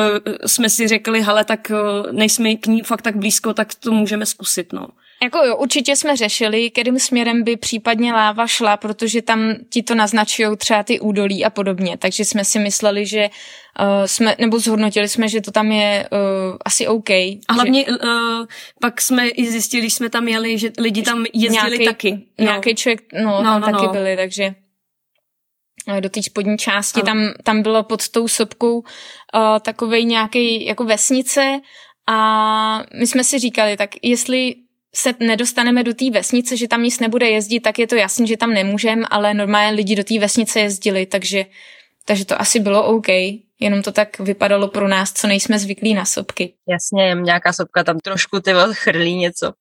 jsme si řekli, hele, tak nejsme k ní fakt tak blízko, tak to můžeme zkusit, no. Jako jo, určitě jsme řešili, kterým směrem by případně láva šla, protože tam ti to naznačují třeba ty údolí a podobně, takže jsme si mysleli, že Uh, jsme, nebo zhodnotili jsme, že to tam je uh, asi OK. A hlavně že... uh, pak jsme i zjistili, když jsme tam jeli, že lidi tam jezdili nějaký, taky. Nějaký no. člověk, no, no tam no, taky no. byli, takže do té spodní části no. tam, tam bylo pod tou sopkou uh, takovej nějaký jako vesnice a my jsme si říkali, tak jestli se nedostaneme do té vesnice, že tam nic nebude jezdit, tak je to jasný, že tam nemůžem, ale normálně lidi do té vesnice jezdili, takže takže to asi bylo OK, jenom to tak vypadalo pro nás, co nejsme zvyklí na sopky. Jasně, nějaká sopka tam trošku ty chrlí něco.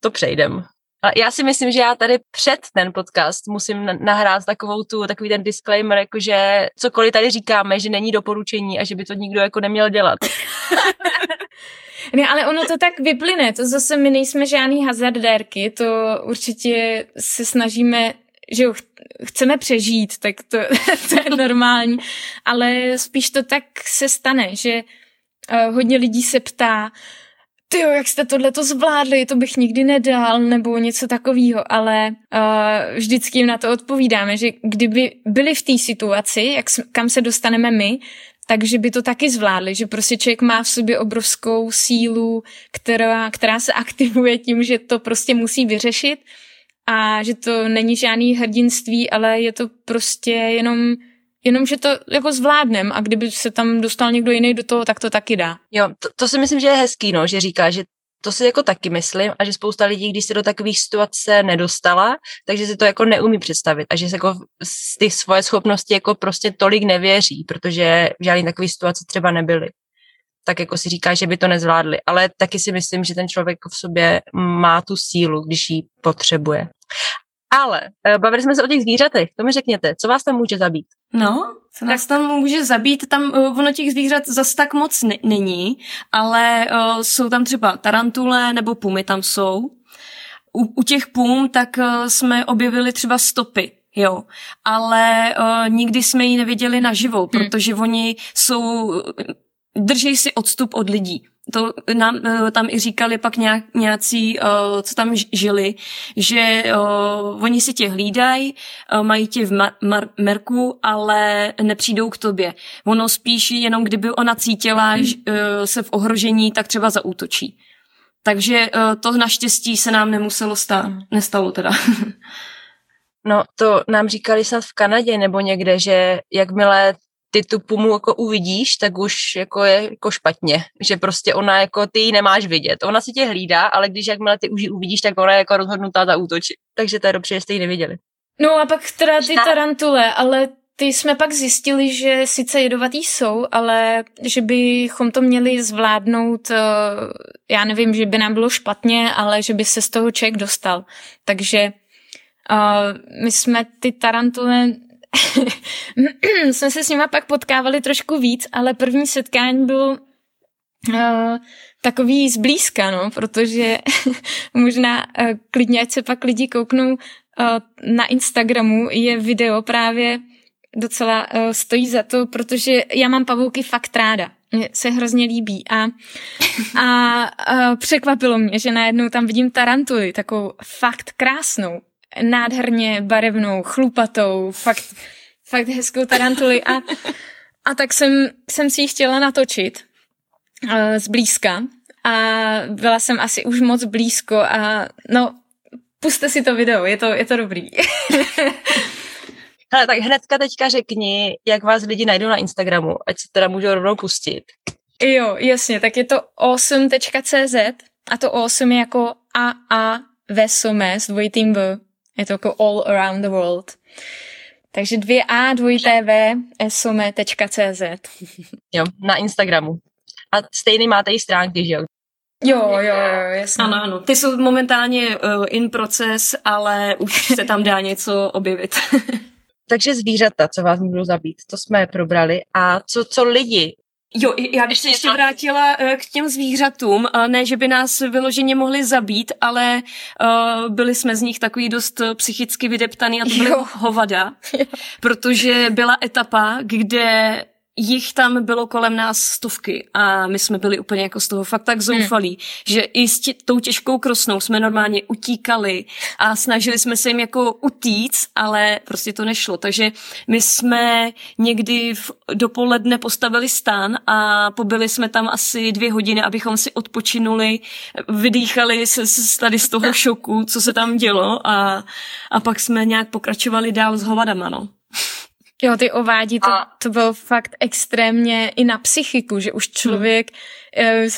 To přejdem. Ale já si myslím, že já tady před ten podcast musím nahrát takovou tu, takový ten disclaimer, jakože cokoliv tady říkáme, že není doporučení a že by to nikdo jako neměl dělat. Ne, ale ono to tak vyplyne, to zase my nejsme žádný hazardérky, to určitě se snažíme... že jo, chceme přežít, tak to, to je normální, ale spíš to tak se stane, že uh, hodně lidí se ptá, tyjo, jak jste tohleto zvládli, to bych nikdy nedal, nebo něco takového, ale uh, vždycky jim na to odpovídáme, že kdyby byli v té situaci, jak, kam se dostaneme my, takže by to taky zvládli, že prostě člověk má v sobě obrovskou sílu, která, která se aktivuje tím, že to prostě musí vyřešit, a že to není žádný hrdinství, ale je to prostě jenom, jenom že to jako zvládnem a kdyby se tam dostal někdo jiný do toho, tak to taky dá. Jo, to, to si myslím, že je hezký, no, že říká, že to si jako taky myslím a že spousta lidí, když se do takových situace nedostala, takže si to jako neumí představit a že se jako z ty svoje schopnosti jako prostě tolik nevěří, protože v žádný takový situaci třeba nebyly. Tak jako si říká, že by to nezvládli. Ale taky si myslím, že ten člověk v sobě má tu sílu, když ji potřebuje. Ale bavili jsme se o těch zvířatech, to mi řekněte, co vás tam může zabít? No, co nás tam může zabít, tam ono těch zvířat zas tak moc ne- není, ale uh, jsou tam třeba tarantule nebo pumy tam jsou. U, u těch pum tak uh, jsme objevili třeba stopy. Jo, ale uh, nikdy jsme ji neviděli naživo, protože hmm. oni jsou... Držej si odstup od lidí. To nám tam i říkali pak nějak, nějací, co tam žili, že oni si tě hlídají, mají tě v mar- mar- merku, ale nepřijdou k tobě. Ono spíš jenom, kdyby ona cítila že se v ohrožení, tak třeba zaútočí. Takže to naštěstí se nám nemuselo stát, nestalo teda. No to nám říkali snad v Kanadě nebo někde, že jakmile ty tu pumu jako uvidíš, tak už jako je jako špatně, že prostě ona jako ty ji nemáš vidět. Ona si tě hlídá, ale když jakmile ty už ji uvidíš, tak ona je jako rozhodnutá zaútočit. Takže to je dobře, že jste ji neviděli. No a pak teda ty tarantule, ale Ty jsme pak zjistili, že sice jedovatý jsou, ale že bychom to měli zvládnout, já nevím, že by nám bylo špatně, ale že by se z toho člověk dostal. Takže uh, my jsme ty tarantule, jsme se s nima pak potkávali trošku víc, ale první setkání bylo uh, takový zblízka, no, protože možná uh, klidně, ať se pak lidi kouknou, uh, na Instagramu je video právě docela uh, stojí za to, protože já mám pavouky fakt ráda. Mně se hrozně líbí a, a, a překvapilo mě, že najednou tam vidím tarantuly, takovou fakt krásnou, nádherně barevnou, chlupatou, fakt, fakt hezkou tarantuli a, a tak jsem, jsem si ji chtěla natočit uh, zblízka a byla jsem asi už moc blízko a no, puste si to video, je to, je to dobrý. Hele, tak hnedka teďka řekni, jak vás lidi najdou na Instagramu, ať se teda můžou rovnou pustit. Jo, jasně, tak je to aawsome tečka cé zet a to aawsome je jako aawsome s dvojitým V. Je to jako all around the world. Takže dvě A, dvojité V, aawsome tečka cé zet. Jo, na Instagramu. A stejný máte i stránky, že jo? Jo, jo, jo, jasně. Ano, ano. Ty jsou momentálně in proces, ale už se tam dá něco objevit. Takže zvířata, co vás můžou zabít, to jsme probrali. A co, co lidi? Jo, já když se ještě vrátila k těm zvířatům, ne, že by nás vyloženě mohli zabít, ale uh, byli jsme z nich takový dost psychicky vydeptaný a to byly jo. hovada, jo. Protože byla etapa, kde jich tam bylo kolem nás stovky a my jsme byli úplně jako z toho fakt tak zoufalí, hmm. že i s tě, tou těžkou krosnou jsme normálně utíkali a snažili jsme se jim jako utíct, ale prostě to nešlo. Takže my jsme někdy v dopoledne postavili stán a pobyli jsme tam asi dvě hodiny, abychom si odpočinuli, vydýchali se, se tady z toho šoku, co se tam dělo a, a pak jsme nějak pokračovali dál s hovadama, no. Jo, ty ovádí, to, to bylo fakt extrémně i na psychiku, že už člověk, hmm.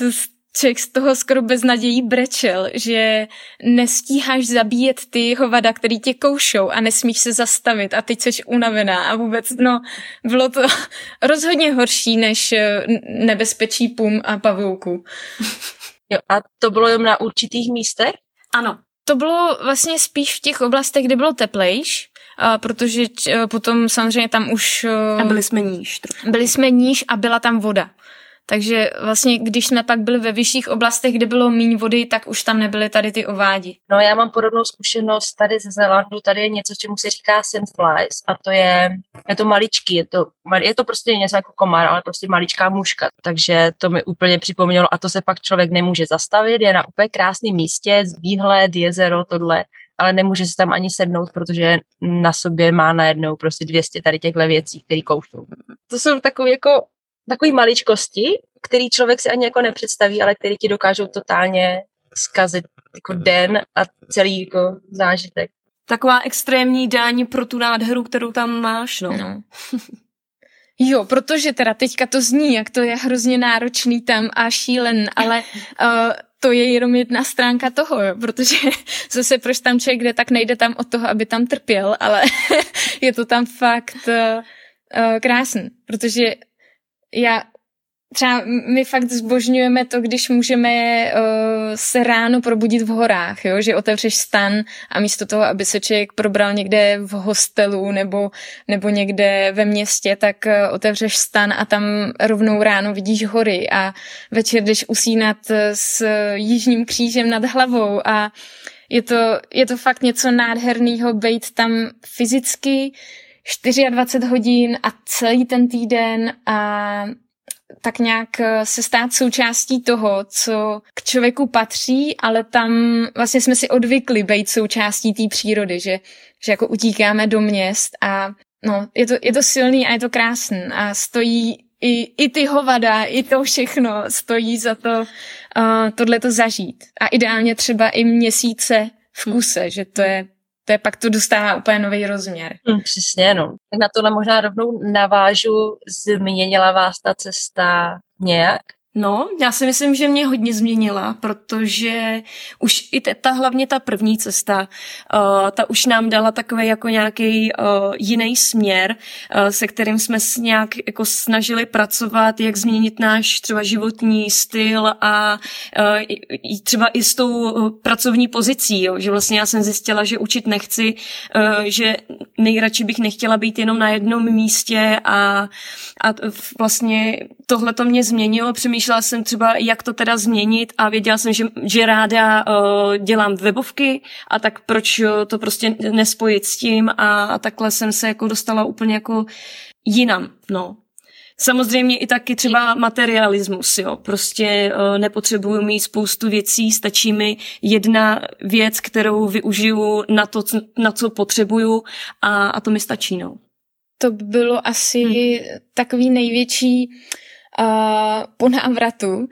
člověk z toho skoro beznadějí brečel, že nestíháš zabíjet ty hovada, který tě koušou a nesmíš se zastavit a teď seš unavená a vůbec, no, bylo to rozhodně horší než nebezpečí pum a pavouku. Jo, a to bylo jen na určitých místech? Ano, to bylo vlastně spíš v těch oblastech, kde bylo teplejš. A protože č, potom samozřejmě tam už... A byli jsme níž. Trochu. Byli jsme níž a byla tam voda. Takže vlastně, když jsme pak byli ve vyšších oblastech, kde bylo míň vody, tak už tam nebyly tady ty ovádi. No já mám podobnou zkušenost tady ze Zelandu, tady je něco, čemu se říká sandflies a to je, je to maličký, je to, je to prostě něco jako komár, ale prostě maličká muška, takže to mi úplně připomnělo a to se pak člověk nemůže zastavit, je na úplně krásném místě, výhled, jezero, tohle, ale nemůže se tam ani sednout, protože na sobě má najednou prostě dvě stě tady těchto věcí, které koušou. To jsou takové jako takové maličkosti, který člověk si ani jako nepředstaví, ale které ti dokážou totálně zkazit jako den a celý jako zážitek. Taková extrémní daň pro tu nádheru, kterou tam máš, no. no. Jo, protože teda teďka to zní, jak to je hrozně náročný tam a šílen, ale... Uh, to je jenom jedna stránka toho, jo, protože zase proč tam člověk jde, tak nejde tam od toho, aby tam trpěl, ale je to tam fakt uh, krásný, protože já třeba my fakt zbožňujeme to, když můžeme uh, se ráno probudit v horách, jo, že otevřeš stan a místo toho, aby se člověk probral někde v hostelu nebo, nebo někde ve městě, tak uh, otevřeš stan a tam rovnou ráno vidíš hory a večer jdeš usínat s jižním křížem nad hlavou a je to, je to fakt něco nádherného být tam fyzicky dvacet čtyři hodin a celý ten týden a tak nějak se stát součástí toho, co k člověku patří, ale tam vlastně jsme si odvykli být součástí té přírody, že, že jako utíkáme do měst a no, je to, je to silný a je to krásný a stojí i, i ty hovada, i to všechno stojí za to uh, tohleto zažít. A ideálně třeba i měsíce v kuse, že to je To je pak to dostává úplně nový rozměr. Hmm, přesně, no. Tak na tohle možná rovnou navážu, změnila vás ta cesta nějak? No, já si myslím, že mě hodně změnila, protože už i ta, hlavně ta první cesta, uh, ta už nám dala takový jako nějaký uh, jiný směr, uh, se kterým jsme se nějak jako snažili pracovat, jak změnit náš třeba životní styl a uh, i, třeba i s tou pracovní pozicí, jo, že vlastně já jsem zjistila, že učit nechci, uh, že nejradši bych nechtěla být jenom na jednom místě a, a vlastně tohle to mě změnilo. Přemýšlela jsem třeba, jak to teda změnit a věděla jsem, že, že ráda uh, dělám webovky a tak proč to prostě nespojit s tím a, a takhle jsem se jako dostala úplně jako jinam, no. Samozřejmě i taky třeba materialismus, jo. Prostě uh, nepotřebuju mít spoustu věcí, stačí mi jedna věc, kterou využiju na to, na co potřebuju a, a to mi stačí, no. To bylo asi hmm. takový největší uh, po návratu. Uh,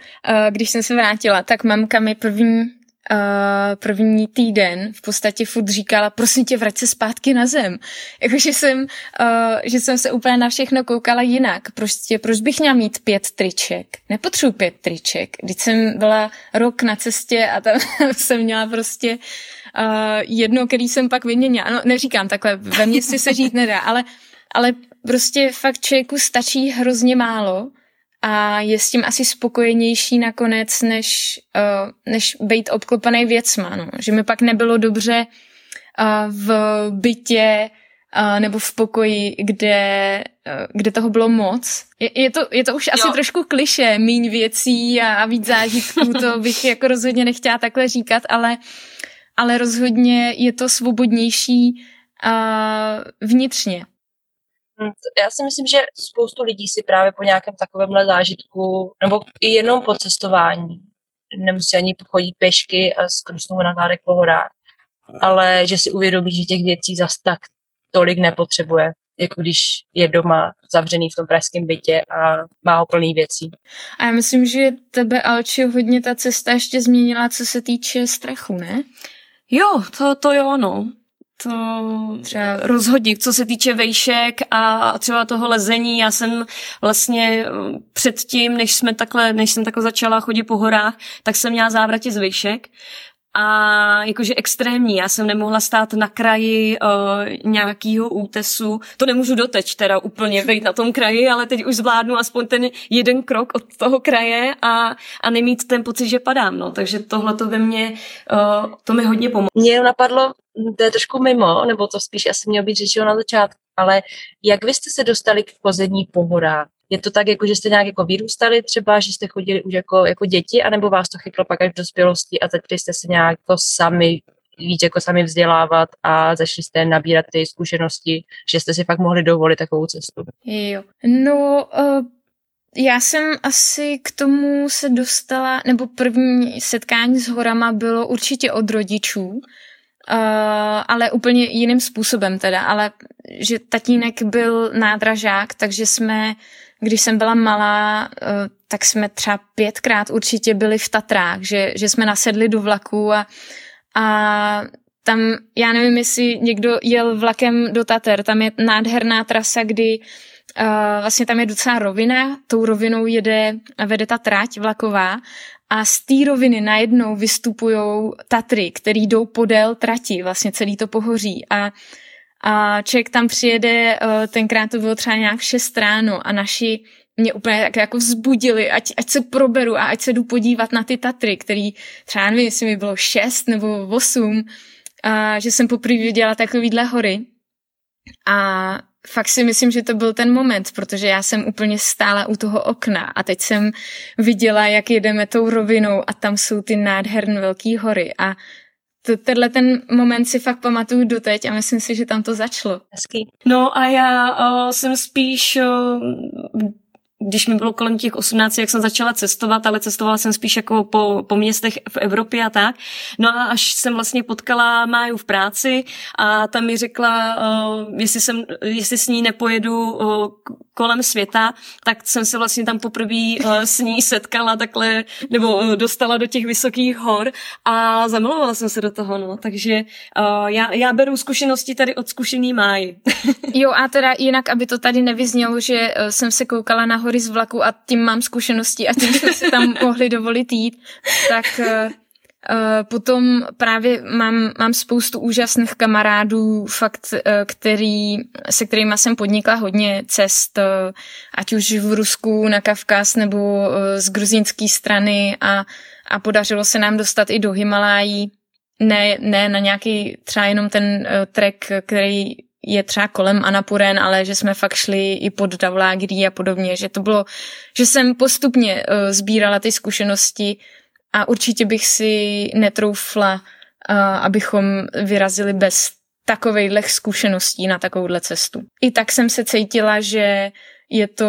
když jsem se vrátila, tak mamka mi první Uh, první týden v podstatě furt říkala, prosím tě, vrať se zpátky na zem. Jakože jsem, uh, že jsem se úplně na všechno koukala jinak. Prostě, proč bych měla mít pět triček? Nepotřebuji pět triček. Když jsem byla rok na cestě a tam jsem měla prostě uh, jedno, který jsem pak vyměnila. No, neříkám takhle, ve městě se žít nedá, ale, ale prostě fakt člověku stačí hrozně málo. A je s tím asi spokojenější nakonec, než, uh, než být obklopený věcma, no. Že mi pak nebylo dobře uh, v bytě uh, nebo v pokoji, kde, uh, kde toho bylo moc. Je, je, to, je to už jo. Asi trošku klišé, míň věcí a, a víc zážitků, to bych jako rozhodně nechtěla takhle říkat, ale, ale rozhodně je to svobodnější uh, vnitřně. Já si myslím, že spoustu lidí si právě po nějakém takovémhle zážitku, nebo i jenom po cestování, nemusí ani chodit pěšky a zkrousnou na zádech po horách, ale že si uvědomí, že těch věcí zas tak tolik nepotřebuje, jako když je doma zavřený v tom pražském bytě a má ho plný věcí. A já myslím, že tebe, Alči, hodně ta cesta ještě změnila, co se týče strachu, ne? Jo, to, to jo, no. To třeba rozhodně, co se týče vejšek a třeba toho lezení. Já jsem vlastně předtím, než jsme takhle, než jsem takhle začala chodit po horách, tak jsem měla závratě z vejšek. A jakože extrémní, já jsem nemohla stát na kraji uh, nějakýho útesu, to nemůžu doteď teda úplně být na tom kraji, ale teď už zvládnu aspoň ten jeden krok od toho kraje a, a nemít ten pocit, že padám, no, takže tohle to ve mně, uh, to mi hodně pomohlo. Mně napadlo, to je trošku mimo, nebo to spíš asi mělo být řečeno na začátku, ale jak vy jste se dostali k chození po horách? Je to tak, jako, že jste nějak jako vyrůstali třeba, že jste chodili už jako, jako děti, anebo vás to chytlo pak až v dospělosti a začali jste se nějak to sami, víc jako sami vzdělávat a začali jste nabírat ty zkušenosti, že jste si fakt mohli dovolit takovou cestu? Jo, no uh, já jsem asi k tomu se dostala, nebo první setkání s horama bylo určitě od rodičů, Uh, ale úplně jiným způsobem teda, ale že tatínek byl nádražák, takže jsme, když jsem byla malá, uh, tak jsme třeba pětkrát určitě byli v Tatrách, že, že jsme nasedli do vlaku a, a tam, já nevím, jestli někdo jel vlakem do Tater, tam je nádherná trasa, kdy uh, vlastně tam je docela rovina, tou rovinou jede, vede ta trať vlaková. A z té roviny najednou vystupujou Tatry, které jdou podél trati, vlastně celý to pohoří. A, a člověk tam přijede, tenkrát to bylo třeba nějak šest ráno a naši mě úplně tak jako vzbudili, ať, ať se proberu a ať se jdu podívat na ty Tatry, který třeba nevím, jestli mi bylo šest nebo osm, a že jsem poprvé viděla takovýhle hory. A fakt si myslím, že to byl ten moment, protože já jsem úplně stála u toho okna a teď jsem viděla, jak jedeme tou rovinou a tam jsou ty nádherné velké hory a to, tenhle ten moment si fakt pamatuju doteď a myslím si, že tam to začalo. Hezký. No a já uh, jsem spíš... Uh, když mi bylo kolem těch osmnácti, jak jsem začala cestovat, ale cestovala jsem spíš jako po, po městech v Evropě a tak. No a až jsem vlastně potkala Máju v práci a tam mi řekla, uh, jestli, jsem, jestli s ní nepojedu uh, kolem světa, tak jsem se vlastně tam poprvé uh, s ní setkala takhle, nebo uh, dostala do těch vysokých hor a zamilovala jsem se do toho, no. Takže uh, já, já beru zkušenosti tady od zkušený Máji. Jo, a teda jinak, aby to tady nevyznělo, že jsem se koukala na hory z vlaku a tím mám zkušenosti a tím jsme se tam mohli dovolit jít, tak potom právě mám, mám spoustu úžasných kamarádů, fakt, který, se kterými jsem podnikla hodně cest, ať už v Rusku, na Kavkaz nebo z gruzínské strany a, a podařilo se nám dostat i do Himalájí. Ne, ne na nějaký třeba jenom ten trek, který je třeba kolem Annapurny, ale že jsme fakt šli i pod Davlágiri a podobně, že to bylo, že jsem postupně sbírala ty zkušenosti a určitě bych si netroufla, abychom vyrazili bez takovejhlech zkušeností na takovouhle cestu. I tak jsem se cítila, že je to,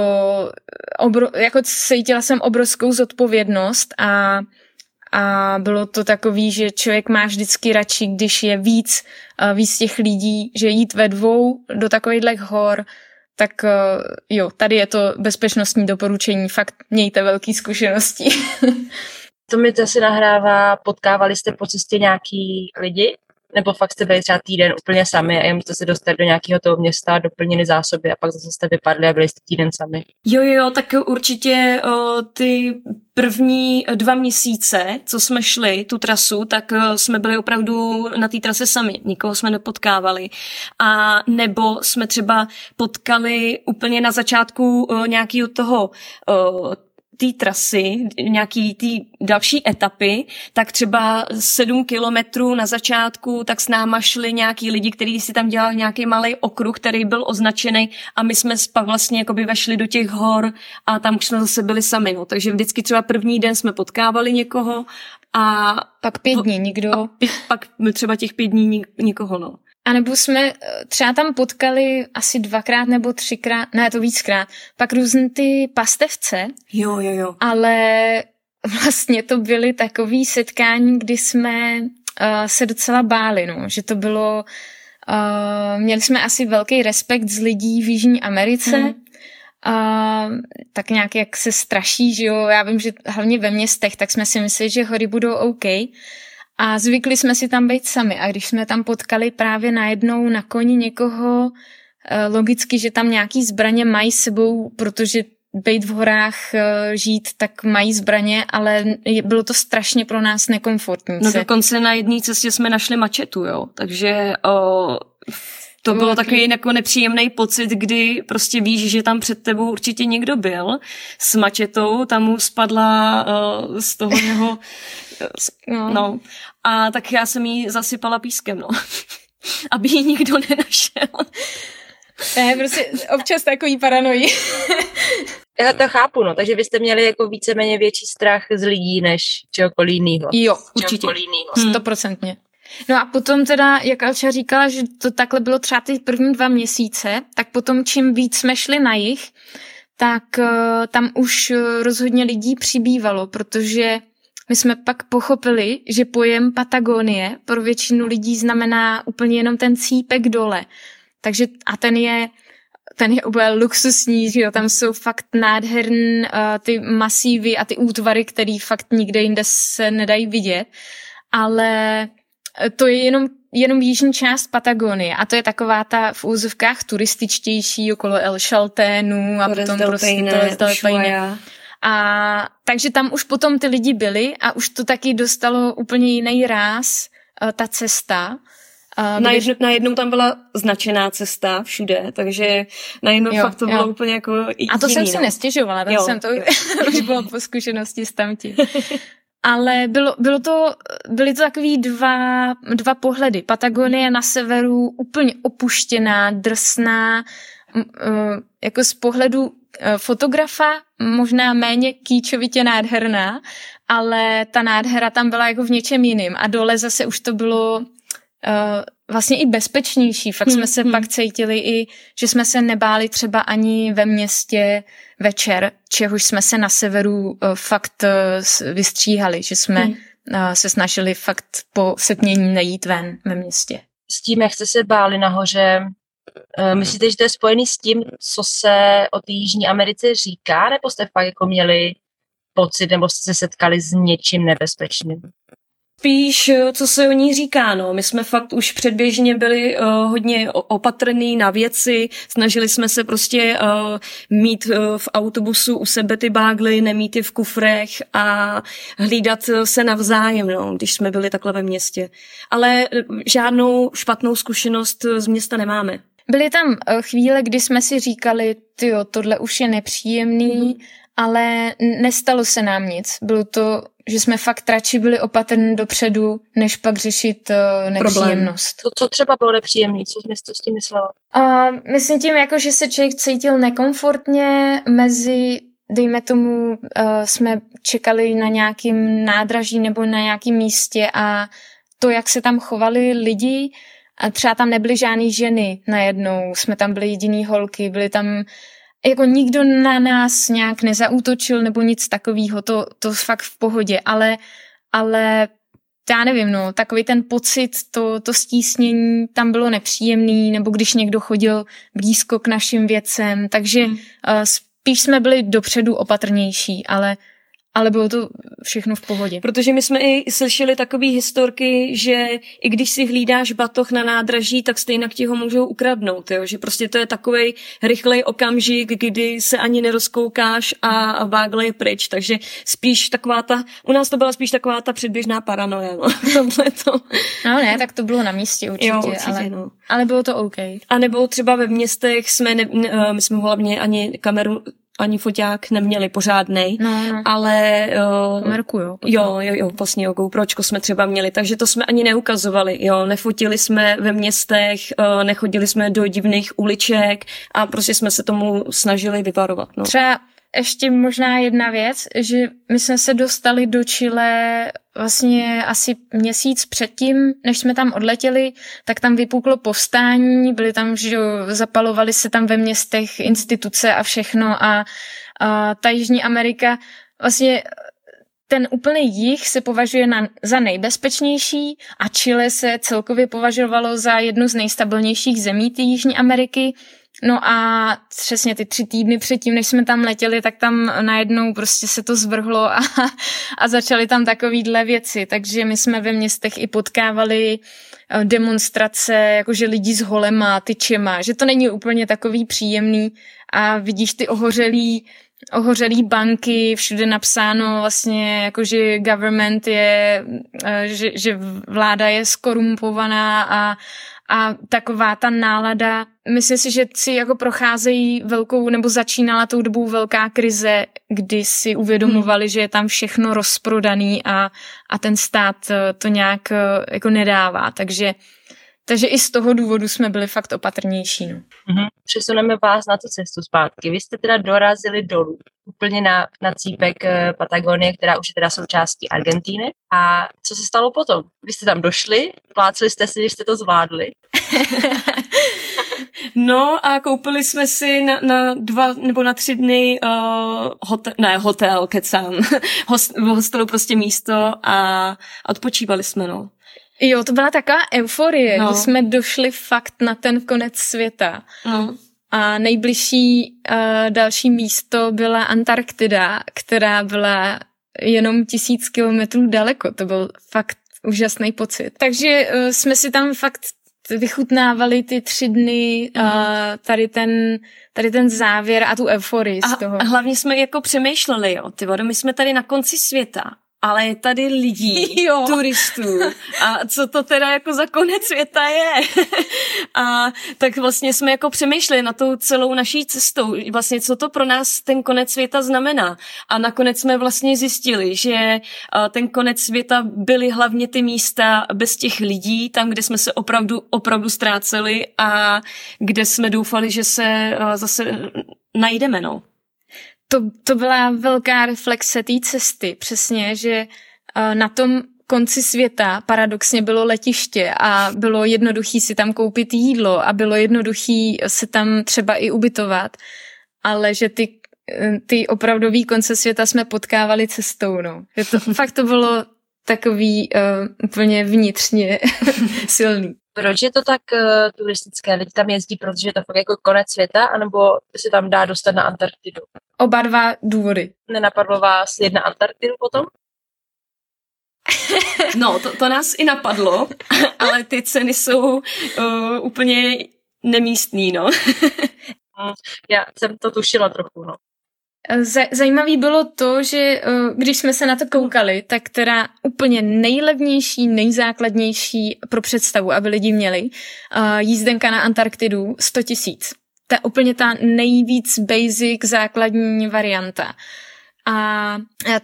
obro, jako cítila jsem obrovskou zodpovědnost a A bylo to takový, že člověk má vždycky radši, když je víc, víc těch lidí, že jít ve dvou do takových hor, tak jo, tady je to bezpečnostní doporučení, fakt mějte velké zkušenosti. To mi to asi nahrává, potkávali jste po cestě nějaký lidi? Nebo fakt jste byli třeba týden úplně sami a jenom jste se dostali do nějakého toho města, doplnili zásoby a pak zase jste vypadli a byli jste týden sami? Jo, jo, tak určitě o, ty první dva měsíce, co jsme šli tu trasu, tak o, jsme byli opravdu na té trase sami. Nikoho jsme nepotkávali. A nebo jsme třeba potkali úplně na začátku nějakého toho o, té trasy, nějaký té další etapy, tak třeba sedm kilometrů na začátku, tak s náma šli nějaký lidi, kteří si tam dělali nějaký malý okruh, který byl označený a my jsme pak vlastně jakoby vešli do těch hor a tam už jsme zase byli sami. No. Takže vždycky třeba první den jsme potkávali někoho a pak pět dní nikdo. Pět, pak třeba těch pět dní nik, nikoho, no. A nebo jsme třeba tam potkali asi dvakrát nebo třikrát, ne, to víckrát, pak různý ty pastevce. Jo, jo, jo. Ale vlastně to byly takový setkání, kdy jsme uh, se docela báli, no, že to bylo, uh, měli jsme asi velký respekt z lidí v Jižní Americe, hmm. Uh, tak nějak jak se straší, že jo, já vím, že hlavně ve městech, tak jsme si mysleli, že hory budou OK. A zvykli jsme si tam být sami. A když jsme tam potkali právě najednou na koni někoho, logicky, že tam nějaký zbraně mají s sebou, protože být v horách, žít, tak mají zbraně, ale bylo to strašně pro nás nekomfortní. No dokonce na jedné cestě jsme našli mačetu, jo. Takže o, to bylo takový jako nepříjemný pocit, kdy prostě víš, že tam před tebou určitě někdo byl s mačetou, tam mu spadla o, z toho jeho... No. no. A tak já jsem jí zasypala pískem, no. Aby ji nikdo nenašel. Ne, prostě občas takový paranoji. Já to chápu, no. Takže vy jste měli jako víceméně větší strach z lidí než čehokoliv jinýho. Jo, určitě. Stoprocentně. Hmm. No a potom teda, jak Alča říkala, že to takhle bylo třeba ty první dva měsíce, tak potom čím víc jsme šli na jih, tak uh, tam už rozhodně lidí přibývalo, protože my jsme pak pochopili, že pojem Patagonie pro většinu lidí znamená úplně jenom ten cípek dole. Takže a ten je ten je úplně luxusní, že jo, tam jsou fakt nádherný uh, ty masívy a ty útvary, které fakt nikde jinde se nedají vidět, ale to je jenom jenom jižní část Patagonie a to je taková ta v úzovkách turističtější okolo El Chalténu a potom prostě Torres del Paine. A takže tam už potom ty lidi byli a už to taky dostalo úplně jiný ráz, ta cesta. Najednou na jednou tam byla značená cesta všude, takže najednou fakt to jo. Bylo úplně jako jiný. A to jsem si nestěžovala, tam jo, jsem to už bylo po zkušenosti stamtí. Ale bylo, bylo to, byly to takový dva, dva pohledy. Patagonie na severu úplně opuštěná, drsná, jako z pohledu fotografa možná méně kýčovitě nádherná, ale ta nádhera tam byla jako v něčem jiným a dole zase už to bylo uh, vlastně i bezpečnější. Fakt jsme se hmm. pak cítili i, že jsme se nebáli třeba ani ve městě večer, čehož jsme se na severu uh, fakt uh, vystříhali, že jsme hmm. uh, se snažili fakt po setmění nejít ven ve městě. S tím, jak jste se báli nahoře, myslíte, že to je spojený s tím, co se o té Jižní Americe říká, nebo jste fakt jako měli pocit, nebo jste se setkali s něčím nebezpečným? spíš, co se o ní říká, no. My jsme fakt už předběžně byli uh, hodně opatrný na věci, snažili jsme se prostě uh, mít uh, v autobusu u sebe ty bágly, nemít je v kufrech a hlídat se navzájem, no, když jsme byli takhle ve městě. Ale žádnou špatnou zkušenost z města nemáme. Byly tam chvíle, kdy jsme si říkali, tyjo, tohle už je nepříjemný, mm. ale nestalo se nám nic. Bylo to, že jsme fakt radši byli opatrní dopředu, než pak řešit nepříjemnost. Problém. To, co třeba bylo nepříjemný, co jste s tím myslela? Uh, myslím tím, jako, že se člověk cítil nekomfortně mezi, dejme tomu, uh, jsme čekali na nějakým nádraží nebo na nějakém místě a to, jak se tam chovali lidi, a třeba tam nebyly žádný ženy najednou, jsme tam byli jediný holky, byly tam, jako nikdo na nás nějak nezaútočil nebo nic takového, to, to fakt v pohodě, ale, ale já nevím, no, takový ten pocit, to, to stísnění tam bylo nepříjemný, nebo když někdo chodil blízko k našim věcem, takže uh, spíš jsme byli dopředu opatrnější, ale... Ale bylo to všechno v pohodě. Protože my jsme i slyšeli takové historky, že i když si hlídáš batoh na nádraží, tak stejně ti ho můžou ukradnout. Jo? Že prostě to je takovej rychlej okamžik, kdy se ani nerozkoukáš a, a bágle je pryč. Takže spíš taková ta, u nás to byla spíš taková ta předběžná paranoja. No, no ne, tak to bylo na místě určitě. Jo, určitě ale, no. ale bylo to OK. A nebo třeba ve městech jsme, ne, my jsme hlavně ani kameru... ani foťák neměli pořádnej, no, no. ale... Uh, Kamerku, jo, jo, jo, jo, vlastně jo, GoPročko jsme třeba měli, takže to jsme ani neukazovali, jo, nefotili jsme ve městech, uh, nechodili jsme do divných uliček a prostě jsme se tomu snažili vyvarovat, no. Třeba ještě možná jedna věc, že my jsme se dostali do Chile vlastně asi měsíc předtím, než jsme tam odletěli, tak tam vypuklo povstání, byli tam, že zapalovali se tam ve městech instituce a všechno a, a ta Jižní Amerika, vlastně ten úplný jih se považuje na, za nejbezpečnější a Chile se celkově považovalo za jednu z nejstabilnějších zemí té Jižní Ameriky. No a přesně ty tři týdny předtím, než jsme tam letěli, tak tam najednou prostě se to zvrhlo a, a začaly tam takovýhle věci. Takže my jsme ve městech i potkávali demonstrace, jakože lidi s holema, tyčema, že to není úplně takový příjemný a vidíš ty ohořelý, ohořelý banky, všude napsáno vlastně, jakože government je, že, že vláda je skorumpovaná a A taková ta nálada, myslím si, že si jako procházejí velkou, nebo začínala tou dobou velká krize, kdy si uvědomovali, hmm. že je tam všechno rozprodaný a, a ten stát to nějak jako nedává. Takže, takže i z toho důvodu jsme byli fakt opatrnější. No. Mhm. Přesuneme vás na tu cestu zpátky. Vy jste teda dorazili dolů, úplně na, na cípek Patagonie, která už je teda součástí Argentíny. A co se stalo potom? Vy jste tam došli, pláceli jste si, že jste to zvládli. No a koupili jsme si na, na dva nebo na tři dny uh, hotel, ne hotel, kecám, Host, hostelu prostě místo a odpočívali jsme, no. Jo, to byla taková euforie, no. Že jsme došli fakt na ten konec světa. No. A nejbližší uh, další místo byla Antarktida, která byla jenom tisíc kilometrů daleko. To byl fakt úžasný pocit. Takže uh, jsme si tam fakt vychutnávali ty tři dny uh, tady ten tady ten závěr a tu euforii z toho. A hlavně jsme jako přemýšleli, jo, ty vole, my jsme tady na konci světa. Ale je tady lidí, jo. turistů. A co to teda jako za konec světa je? A tak vlastně jsme jako přemýšleli na tou celou naší cestou, vlastně co to pro nás ten konec světa znamená. A nakonec jsme vlastně zjistili, že ten konec světa byly hlavně ty místa bez těch lidí, tam, kde jsme se opravdu, opravdu ztráceli a kde jsme doufali, že se zase najdeme, no. To, to byla velká reflexe té cesty, přesně, že na tom konci světa paradoxně bylo letiště a bylo jednoduchý si tam koupit jídlo a bylo jednoduchý se tam třeba i ubytovat, ale že ty, ty opravdový konce světa jsme potkávali cestou, no. Že to, fakt to bylo takový uh, úplně vnitřně silný. Proč je to tak uh, turistické? Lidi tam jezdí, protože je to fakt jako konec světa, anebo se tam dá dostat na Antarktidu? Oba dva důvody. Nenapadlo vás jedna Antarktidu potom? No, to, to nás i napadlo, ale ty ceny jsou uh, úplně nemístný, no. Já jsem to tušila trochu, no. Zajímavý bylo to, že když jsme se na to koukali, tak teda úplně nejlevnější, nejzákladnější pro představu, aby lidi měli, jízdenka na Antarktidu sto tisíc. To je úplně ta nejvíc basic základní varianta. A, a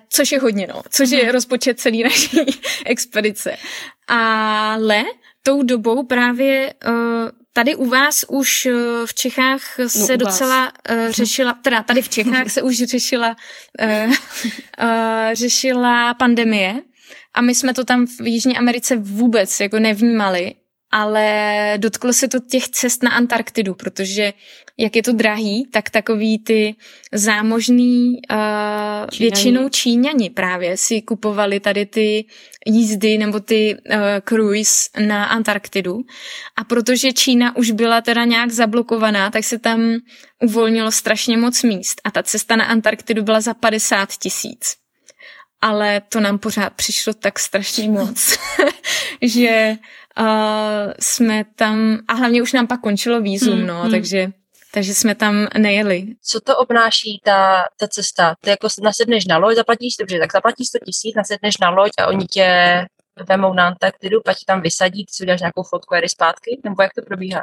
což je hodně, no. Což je rozpočet celý naší expedice. Ale tou dobou právě... Uh, Tady u vás už v Čechách se no, docela uh, řešila, teda tady v Čechách se už řešila, uh, uh, řešila pandemie a my jsme to tam v Jižní Americe vůbec jako nevnímali, ale dotklo se to těch cest na Antarktidu, protože jak je to drahý, tak takový ty zámožný uh, Číňani. Většinou Číňani právě si kupovali tady ty jízdy nebo ty uh, cruise na Antarktidu. A protože Čína už byla teda nějak zablokovaná, tak se tam uvolnilo strašně moc míst. A ta cesta na Antarktidu byla za padesát tisíc. Ale to nám pořád přišlo tak strašně moc, že uh, jsme tam... A hlavně už nám pak končilo vízum, hmm, no, hmm. takže... Takže jsme tam nejeli. Co to obnáší ta, ta cesta? Ty jako nasedneš na loď, zaplatíš, dobře, tak zaplatíš sto tisíc, nasedneš na loď a oni tě vemou na Antarktidu, pak tě tam vysadí, ty si uděláš nějakou fotku a jdeš zpátky? Nebo jak to probíhá?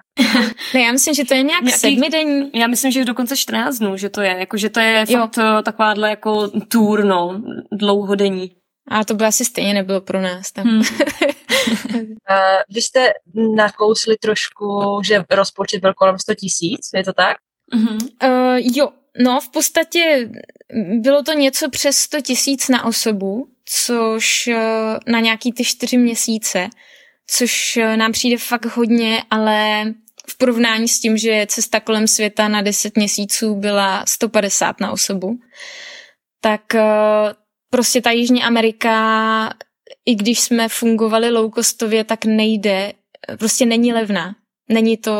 Ne, já myslím, že to je nějak Nějaký, sedmidenní. Já myslím, že dokonce čtrnáct dnů, že to je. Jako, že to je jo. fakt takováhle jako tour, no, dlouhodenní. A to by asi stejně nebylo pro nás tam. Hmm. Vy jste nakousli trošku, že rozpočet byl kolem sto tisíc, je to tak? Uh-huh. Uh, jo, no v podstatě bylo to něco přes sto tisíc na osobu, což na nějaký ty čtyři měsíce, což nám přijde fakt hodně, ale v porovnání s tím, že cesta kolem světa na deset měsíců byla sto padesát na osobu, tak uh, prostě ta Jižní Amerika... I když jsme fungovali low-costově, tak nejde, prostě není levná. Není to,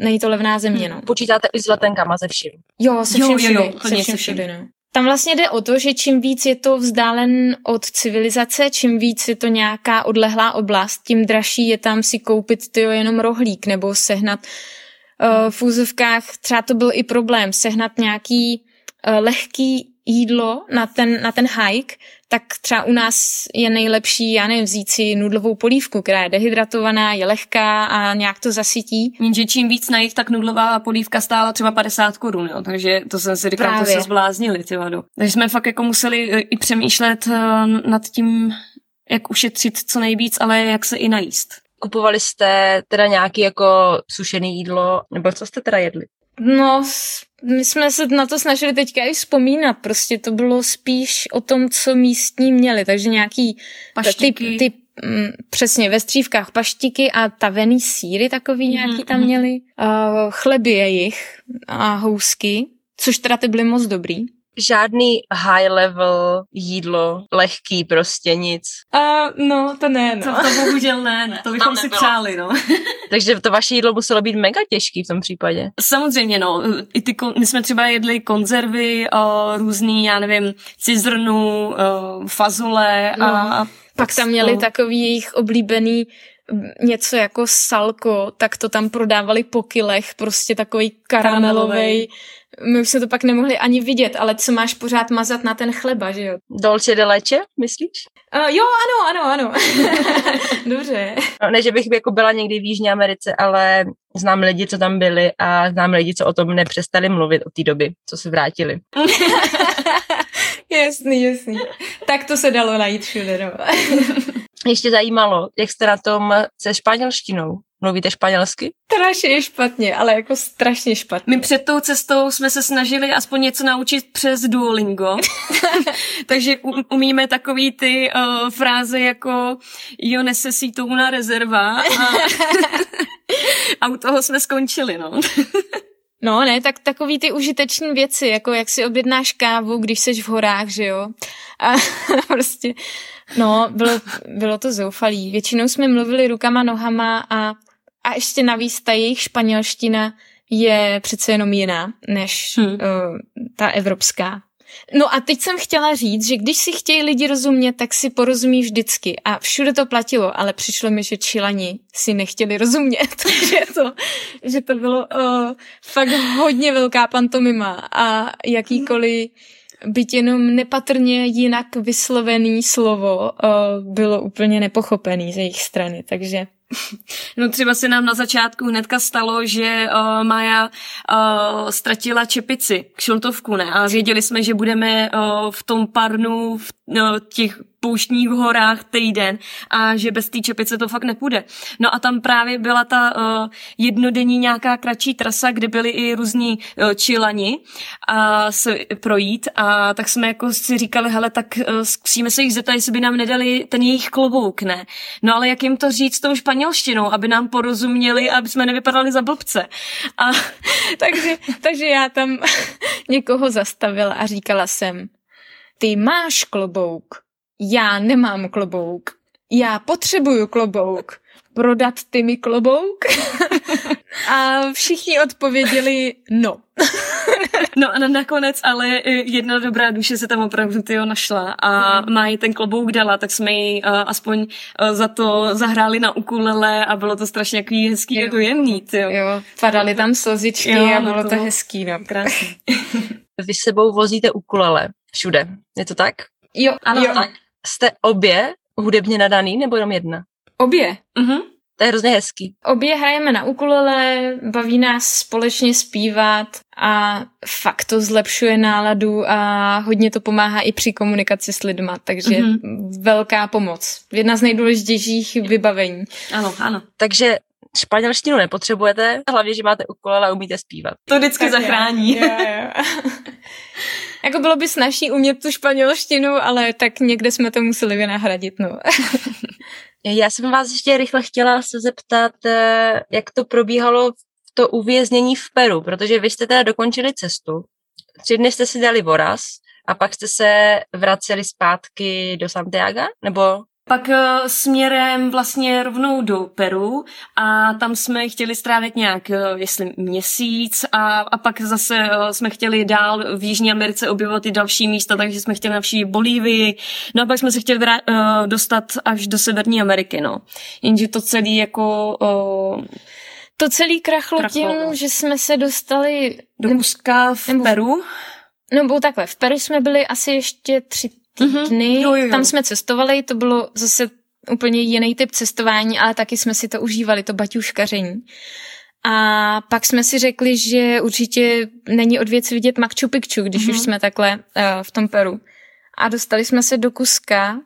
není to levná země, no. Počítáte i s letenkama ze všim? Jo, se všim všude. Jo, jo, se všim všude, no. Tam vlastně jde o to, že čím víc je to vzdálen od civilizace, čím víc je to nějaká odlehlá oblast, tím dražší je tam si koupit tyjo, jenom rohlík nebo sehnat uh, v úzovkách, třeba to byl i problém, sehnat nějaký uh, lehký jídlo na ten, na ten hike, tak třeba u nás je nejlepší, já nevím, vzít si nudlovou polívku, která je dehydratovaná, je lehká a nějak to zasytí. Jenže čím víc na jich, tak nudlová polívka stála třeba padesát korun, jo, takže to jsem si říkala, to se zbláznili, ty vado. Takže jsme fakt jako museli i přemýšlet nad tím, jak ušetřit co nejvíc, ale jak se i najíst. Kupovali jste teda nějaký jako sušený jídlo, nebo co jste teda jedli? No, my jsme se na to snažili teďka i vzpomínat, prostě to bylo spíš o tom, co místní měli, takže nějaký paštiky. Ty, ty, m, přesně, ve střívkách paštiky a tavený sýry takový nějaký mm-hmm. tam měli, uh, chleby jejich a housky, což teda ty byly moc dobrý. Žádný high level jídlo, lehký prostě nic. Uh, no, to ne, no. To, to bohužel ne, no. To bychom si přáli, no. Takže to vaše jídlo muselo být mega těžký v tom případě. Samozřejmě, no. I ty, my jsme třeba jedli konzervy, uh, různý, já nevím, cizrnu, uh, fazule no. a... Pak tam měli no. takový jejich oblíbený něco jako salko, tak to tam prodávali po kilech, prostě takový karamelovej. My už jsme to pak nemohli ani vidět, ale co máš pořád mazat na ten chleba, že jo? Dolce de leche, myslíš? Uh, jo, ano, ano, ano. Dobře. No, ne, že bych jako byla někdy v Jižní Americe, ale znám lidi, co tam byli a znám lidi, co o tom nepřestali mluvit od té doby, co se vrátili. Jasný, jasný. Tak to se dalo najít všude, no. Ještě zajímalo, jak jste na tom se španělštinou? Mluvíte španělsky? Strašně špatně, ale jako strašně špatně. My před tou cestou jsme se snažili aspoň něco naučit přes Duolingo. Takže umíme takový ty uh, fráze jako yo necesito una reserva. A, a u toho jsme skončili, no. No ne, tak takový ty užiteční věci, jako jak si objednáš kávu, když seš v horách, že jo. A prostě, no, bylo, bylo to zoufalý. Většinou jsme mluvili rukama, nohama a, a ještě navíc ta jejich španělština je přece jenom jiná, než hmm. uh, ta evropská. No a teď jsem chtěla říct, že když si chtějí lidi rozumět, tak si porozumí vždycky. A všude to platilo, ale přišlo mi, že Čilani si nechtěli rozumět. že, to, že to bylo uh, fakt hodně velká pantomima. A jakýkoliv, byť jenom nepatrně jinak vyslovený slovo, uh, bylo úplně nepochopený ze jejich strany, takže... No třeba se nám na začátku hnedka stalo, že uh, Maja uh, ztratila čepici, kšiltovku, ne? A věděli jsme, že budeme uh, v tom parnu v no, těch pouštních horách týden a že bez té čepice to fakt nepůjde. No a tam právě byla ta uh, jednodenní nějaká kratší trasa, kde byli i různí uh, Čilani a se projít, a tak jsme jako si říkali, hele, tak uh, zkusíme se jich zeptat, jestli by nám nedali ten jejich klobouk, ne? No ale jak jim to říct tou španělštinou, aby nám porozuměli, aby jsme nevypadali za blbce. A takže, takže já tam někoho zastavila a říkala jsem: ty máš klobouk, já nemám klobouk, já potřebuju klobouk, prodat ty mi klobouk? A všichni odpověděli no. No a nakonec ale jedna dobrá duše se tam opravdu tyjo našla a mm. Máj ten klobouk dala, tak jsme ji uh, aspoň uh, za to zahráli na ukulele a bylo to strašně jaký hezký, jo. Jako jemný, tyjo. Jo, padaly tam slzičky, jo, a bylo to, to hezký, no, krásný. Vy sebou vozíte ukulele všude, je to tak? Jo, ano, jo. Tak. Jste obě hudebně nadaný, nebo jenom jedna? Obě. Mhm. To je hrozně hezký. Obě hrajeme na ukulele, baví nás společně zpívat a fakt to zlepšuje náladu a hodně to pomáhá i při komunikaci s lidma, takže mm-hmm. velká pomoc. Jedna z nejdůležitějších vybavení. Ano, ano. Takže španělštinu nepotřebujete, hlavně, že máte ukulele a umíte zpívat. To vždycky tak zachrání. Jo, jo. Jako bylo by snažší umět tu španělštinu, ale tak někde jsme to museli vynahradit, no. Já jsem vás ještě rychle chtěla se zeptat, jak to probíhalo to uvěznění v Peru, protože vy jste teda dokončili cestu, tři dny jste si dali voraz a pak jste se vraceli zpátky do Santiaga, nebo... Pak směrem vlastně rovnou do Peru a tam jsme chtěli strávit nějak, jestli měsíc a, a pak zase jsme chtěli dál v Jižní Americe objevovat i další místa, takže jsme chtěli navštívit Bolívii, no a pak jsme se chtěli vrát, dostat až do Severní Ameriky, no. Jenže to celý jako... O... To celý krachlo, krachlo tím, že jsme se dostali... Do Cusca v nebo, Peru? No bylo takhle, v Peru jsme byli asi ještě tři dny, jo, jo, jo. Tam jsme cestovali, to bylo zase úplně jiný typ cestování, ale taky jsme si to užívali, to baťuškaření. A pak jsme si řekli, že určitě není od věci vidět Machu Picchu, když mm-hmm. už jsme takhle uh, v tom Peru. A dostali jsme se do Cusca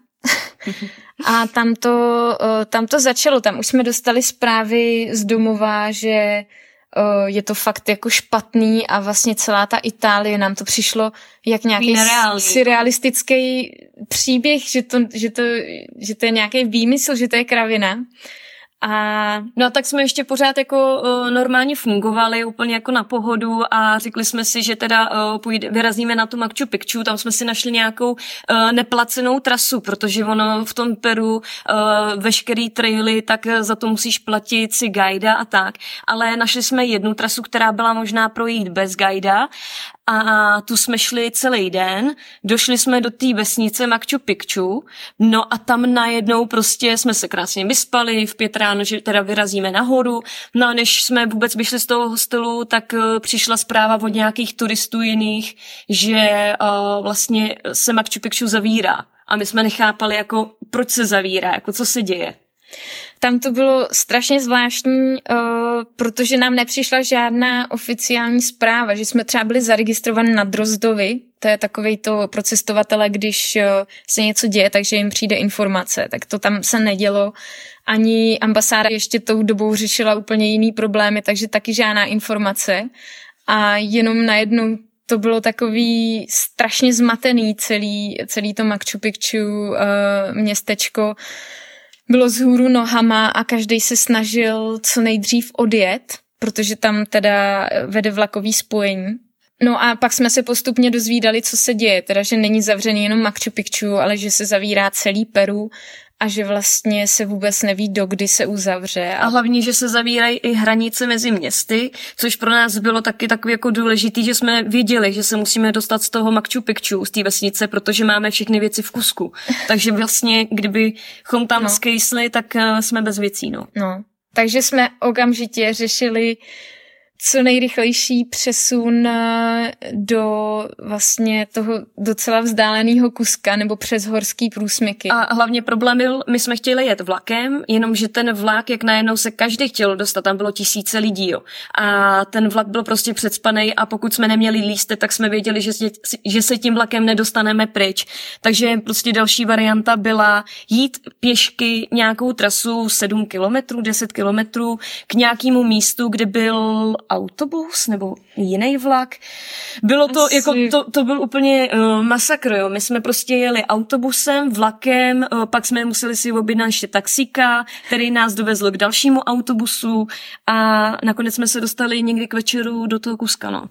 a tam to, uh, tam to začalo, tam už jsme dostali zprávy z domova, že je to fakt jako špatný a vlastně celá ta Itálie, nám to přišlo jak nějaký surrealistický příběh, že to, že to, že to je nějaký výmysl, že to je kravina. A... No a tak jsme ještě pořád jako uh, normálně fungovali, úplně jako na pohodu a řekli jsme si, že teda uh, půjde, vyrazíme na tu Machu Picchu, tam jsme si našli nějakou uh, neplacenou trasu, protože ono v tom Peru uh, veškerý traily, tak za to musíš platit si guida a tak, ale našli jsme jednu trasu, která byla možná projít bez guida a tu jsme šli celý den, došli jsme do té vesnice Machu Picchu, no a tam najednou prostě jsme se krásně vyspali v pět ráno, že teda vyrazíme nahoru, no a než jsme vůbec vyšli z toho hostelu, tak uh, přišla zpráva od nějakých turistů jiných, že uh, vlastně se Machu Picchu zavírá a my jsme nechápali, jako proč se zavírá, jako co se děje. Tam to bylo strašně zvláštní, uh, protože nám nepřišla žádná oficiální zpráva, že jsme třeba byli zaregistrovaní na Drozdovi, to je takovej to pro cestovatele, když uh, se něco děje, takže jim přijde informace, tak to tam se nedělo. Ani ambasáda ještě tou dobou řešila úplně jiný problémy, takže taky žádná informace a jenom najednou to bylo takový strašně zmatený celý, celý to Machu Picchu uh, městečko. Bylo vzhůru nohama a každej se snažil co nejdřív odjet, protože tam teda vede vlakový spojení. No a pak jsme se postupně dozvídali, co se děje, teda že není zavřený jenom Machu Picchu, ale že se zavírá celý Peru a že vlastně se vůbec neví, dokdy se uzavře. A hlavně, že se zavírají i hranice mezi městy, což pro nás bylo taky takový jako důležitý, že jsme věděli, že se musíme dostat z toho Machu Picchu, z té vesnice, protože máme všechny věci v Cusku. Takže vlastně, kdybychom tam no. skejsli, tak jsme bez věcí. No. no. Takže jsme okamžitě řešili co nejrychlejší přesun do vlastně toho docela vzdáleného Cusca nebo přes horský průsmyky. A hlavně problém byl, my jsme chtěli jet vlakem, jenomže ten vlak, jak najednou se každý chtěl dostat, tam bylo tisíce lidí, jo. A ten vlak byl prostě přecpanej a pokud jsme neměli lístek, tak jsme věděli, že se, že se tím vlakem nedostaneme pryč. Takže prostě další varianta byla jít pěšky nějakou trasu sedm kilometrů, deset kilometrů k nějakému místu, kde byl autobus nebo jiný vlak. Bylo to, Asi. jako, to, to byl úplně uh, masakr, jo. My jsme prostě jeli autobusem, vlakem, uh, pak jsme museli si objednat ještě taxíka, který nás dovezl k dalšímu autobusu a nakonec jsme se dostali někdy k večeru do toho Cusca, no.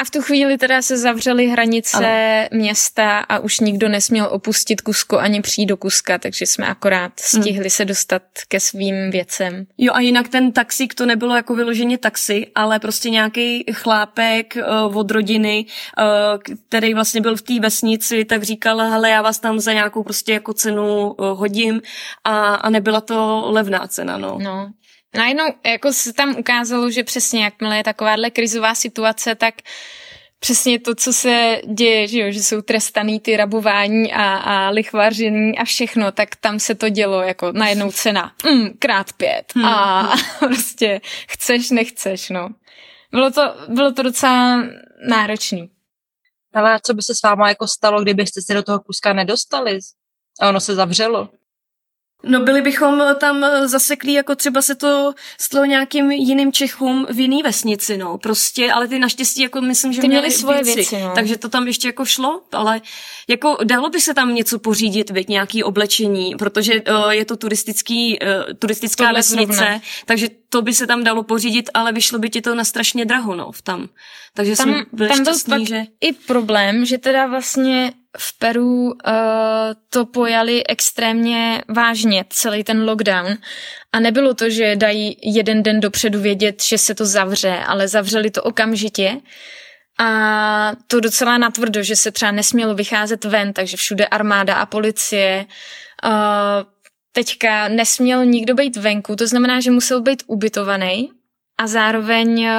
A v tu chvíli teda se zavřely hranice Ale. města a už nikdo nesměl opustit Cusco ani přijít do Cusca, takže jsme akorát stihli hmm. se dostat ke svým věcem. Jo a jinak ten taxík, to nebylo jako vyloženě taxi, ale prostě nějaký chlápek uh, od rodiny, uh, který vlastně byl v té vesnici, tak říkal, hele, já vás tam za nějakou prostě jako cenu uh, hodím a, a nebyla to levná cena, no. No. Najednou jako se tam ukázalo, že přesně jakmile je takováhle krizová situace, tak přesně to, co se děje, že, jo, že jsou trestaný ty rabování a, a lichvaření a všechno, tak tam se to dělo jako najednou cena mm, krát pět hmm. a prostě chceš, nechceš, no. Bylo to, bylo to docela náročný. Ale co by se s váma jako stalo, kdybyste se do toho Cusca nedostali a ono se zavřelo? No byli bychom tam zaseklí, jako třeba se to stalo nějakým jiným Čechům v jiný vesnici, no, prostě, ale ty naštěstí, jako myslím, že ty měli, měli svoje věci, věci no. Takže to tam ještě jako šlo, ale jako dalo by se tam něco pořídit, věď, nějaký oblečení, protože uh, je to turistický, uh, turistická Tohle vesnice, zrovna. Takže to by se tam dalo pořídit, ale vyšlo by ti to na strašně draho, no, tam. Takže tam, jsem byl tam šťastný, byl že... i problém, že teda vlastně v Peru uh, to pojali extrémně vážně, celý ten lockdown. A nebylo to, že dají jeden den dopředu vědět, že se to zavře, ale zavřeli to okamžitě. A to docela natvrdo, že se třeba nesmělo vycházet ven, takže všude armáda a policie. Uh, teďka nesměl nikdo být venku, to znamená, že musel být ubytovaný. A zároveň uh,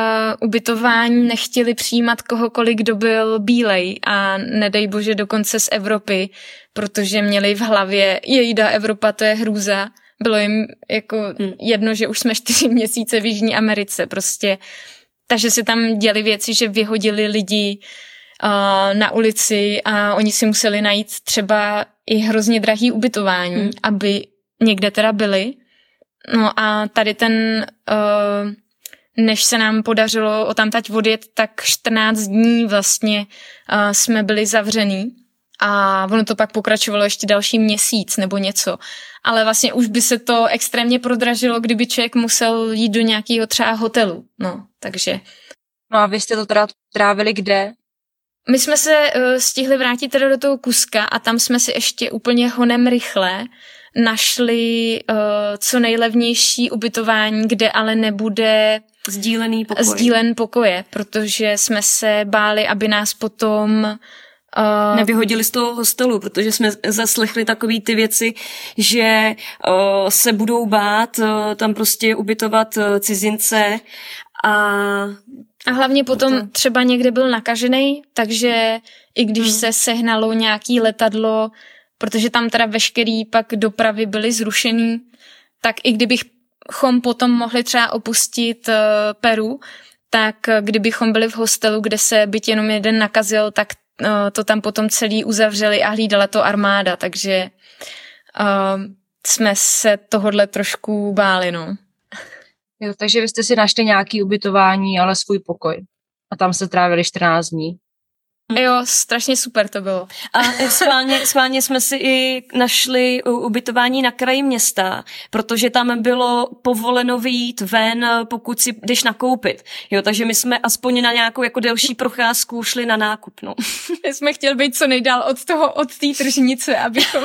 ubytování nechtěli přijímat kohokoliv, kdo byl bílej a nedej bože dokonce z Evropy, protože měli v hlavě jejda Evropa, to je hrůza. Bylo jim jako hmm. jedno, že už jsme čtyři měsíce v Jižní Americe prostě. Takže si tam děli věci, že vyhodili lidi uh, na ulici a oni si museli najít třeba i hrozně drahý ubytování, hmm. aby někde teda byli. No a tady ten... Uh, Než se nám podařilo odtamtať odjet, tak čtrnáct dní vlastně uh, jsme byli zavřený a ono to pak pokračovalo ještě další měsíc nebo něco. Ale vlastně už by se to extrémně prodražilo, kdyby člověk musel jít do nějakého třeba hotelu. No, takže. No a vy jste to teda trávili kde? My jsme se uh, stihli vrátit teda do toho Cusca a tam jsme si ještě úplně honem rychle našli uh, co nejlevnější ubytování, kde ale nebude sdílený pokoj. Sdílen pokoje, protože jsme se báli, aby nás potom Uh... nevyhodili z toho hostelu, protože jsme zaslechli takový ty věci, že uh, se budou bát uh, tam prostě ubytovat uh, cizince a... A hlavně potom třeba někde byl nakažený, takže i když hmm. se sehnalo nějaký letadlo, protože tam teda veškerý pak dopravy byly zrušený, tak i kdybychom potom mohli třeba opustit uh, Peru, tak kdybychom byli v hostelu, kde se byť jenom jeden nakazil, tak uh, to tam potom celý uzavřeli a hlídala to armáda, takže uh, jsme se tohodle trošku báli, no. Jo, takže vy jste si našli nějaký ubytování, ale svůj pokoj. A tam se trávili čtrnáct dní. Jo, strašně super to bylo. A schválně, schválně jsme si i našli ubytování na kraji města, protože tam bylo povoleno vyjít ven, pokud si jdeš nakoupit. Jo, takže my jsme aspoň na nějakou jako delší procházku šli na nákup. No. My jsme chtěli být co nejdál od toho, od té tržnice, abychom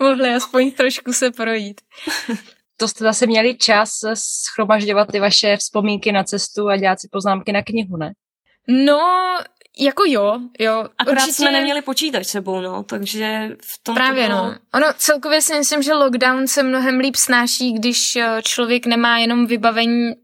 mohli aspoň trošku se projít. To jste zase měli čas shromažďovat ty vaše vzpomínky na cestu a dělat si poznámky na knihu, ne? No, jako jo, jo. Akorát určitě jsme neměli počítač sebou, no, takže v tom právě, to bylo... no. Ono celkově si myslím, že lockdown se mnohem líp snáší, když člověk nemá jenom vybavení uh,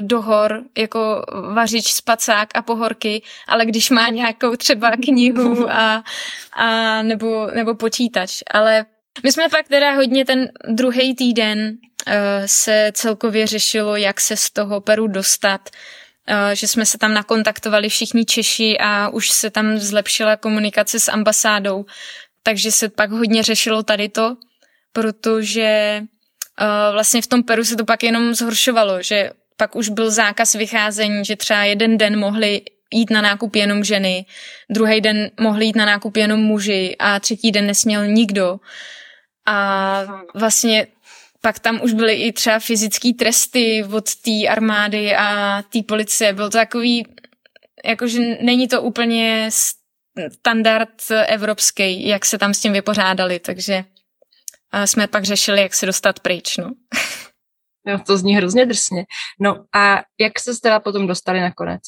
do hor, jako vařič, spacák a pohorky, ale když má nějakou třeba knihu a, a nebo, nebo počítač, ale... My jsme pak teda hodně ten druhý týden uh, se celkově řešilo, jak se z toho Peru dostat, uh, že jsme se tam nakontaktovali všichni Češi a už se tam zlepšila komunikace s ambasádou, takže se pak hodně řešilo tady to, protože uh, vlastně v tom Peru se to pak jenom zhoršovalo, že pak už byl zákaz vycházení, že třeba jeden den mohli jít na nákup jenom ženy, druhý den mohli jít na nákup jenom muži a třetí den nesměl nikdo. A vlastně pak tam už byly i třeba fyzické tresty od té armády a té policie. Bylo to takový, jakože není to úplně standard evropský, jak se tam s tím vypořádali, takže jsme pak řešili, jak se dostat pryč, no. Jo, to zní hrozně drsně. No a jak se teda potom dostali nakonec?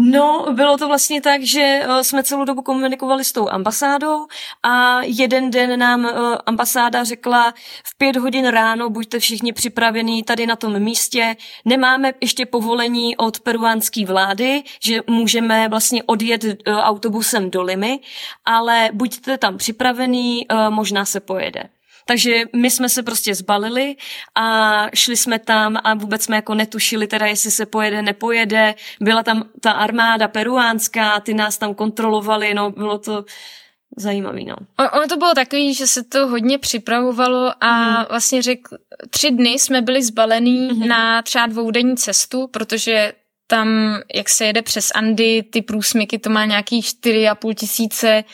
No, bylo to vlastně tak, že jsme celou dobu komunikovali s tou ambasádou a jeden den nám ambasáda řekla v pět hodin ráno buďte všichni připravení tady na tom místě, nemáme ještě povolení od peruánské vlády, že můžeme vlastně odjet autobusem do Limy, ale buďte tam připravení, možná se pojede. Takže my jsme se prostě zbalili a šli jsme tam a vůbec jsme jako netušili teda, jestli se pojede, nepojede. Byla tam ta armáda peruánská, ty nás tam kontrolovali, no bylo to zajímavý, no. Ono to bylo takový, že se to hodně připravovalo a mm. vlastně řek, tři dny jsme byli zbalení mm-hmm. na třeba dvoudenní cestu, protože tam, jak se jede přes Andy, ty průsmyky, to má nějakých čtyři a půl tisíce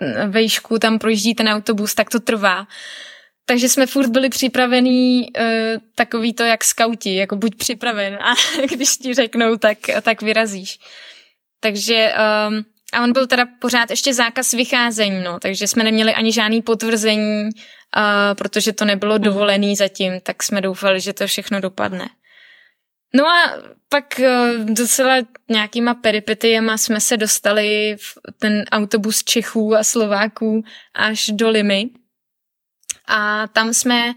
uh, vejšku, tam projíždí ten autobus, tak to trvá. Takže jsme furt byli připravení uh, takový to jak skauti, jako buď připraven a když ti řeknou, tak, tak vyrazíš. Takže um, a on byl teda pořád ještě zákaz vycházení, no, takže jsme neměli ani žádný potvrzení, uh, protože to nebylo dovolený zatím, tak jsme doufali, že to všechno dopadne. No a pak docela nějakýma peripetiema jsme se dostali v ten autobus Čechů a Slováků až do Limy. A tam jsme,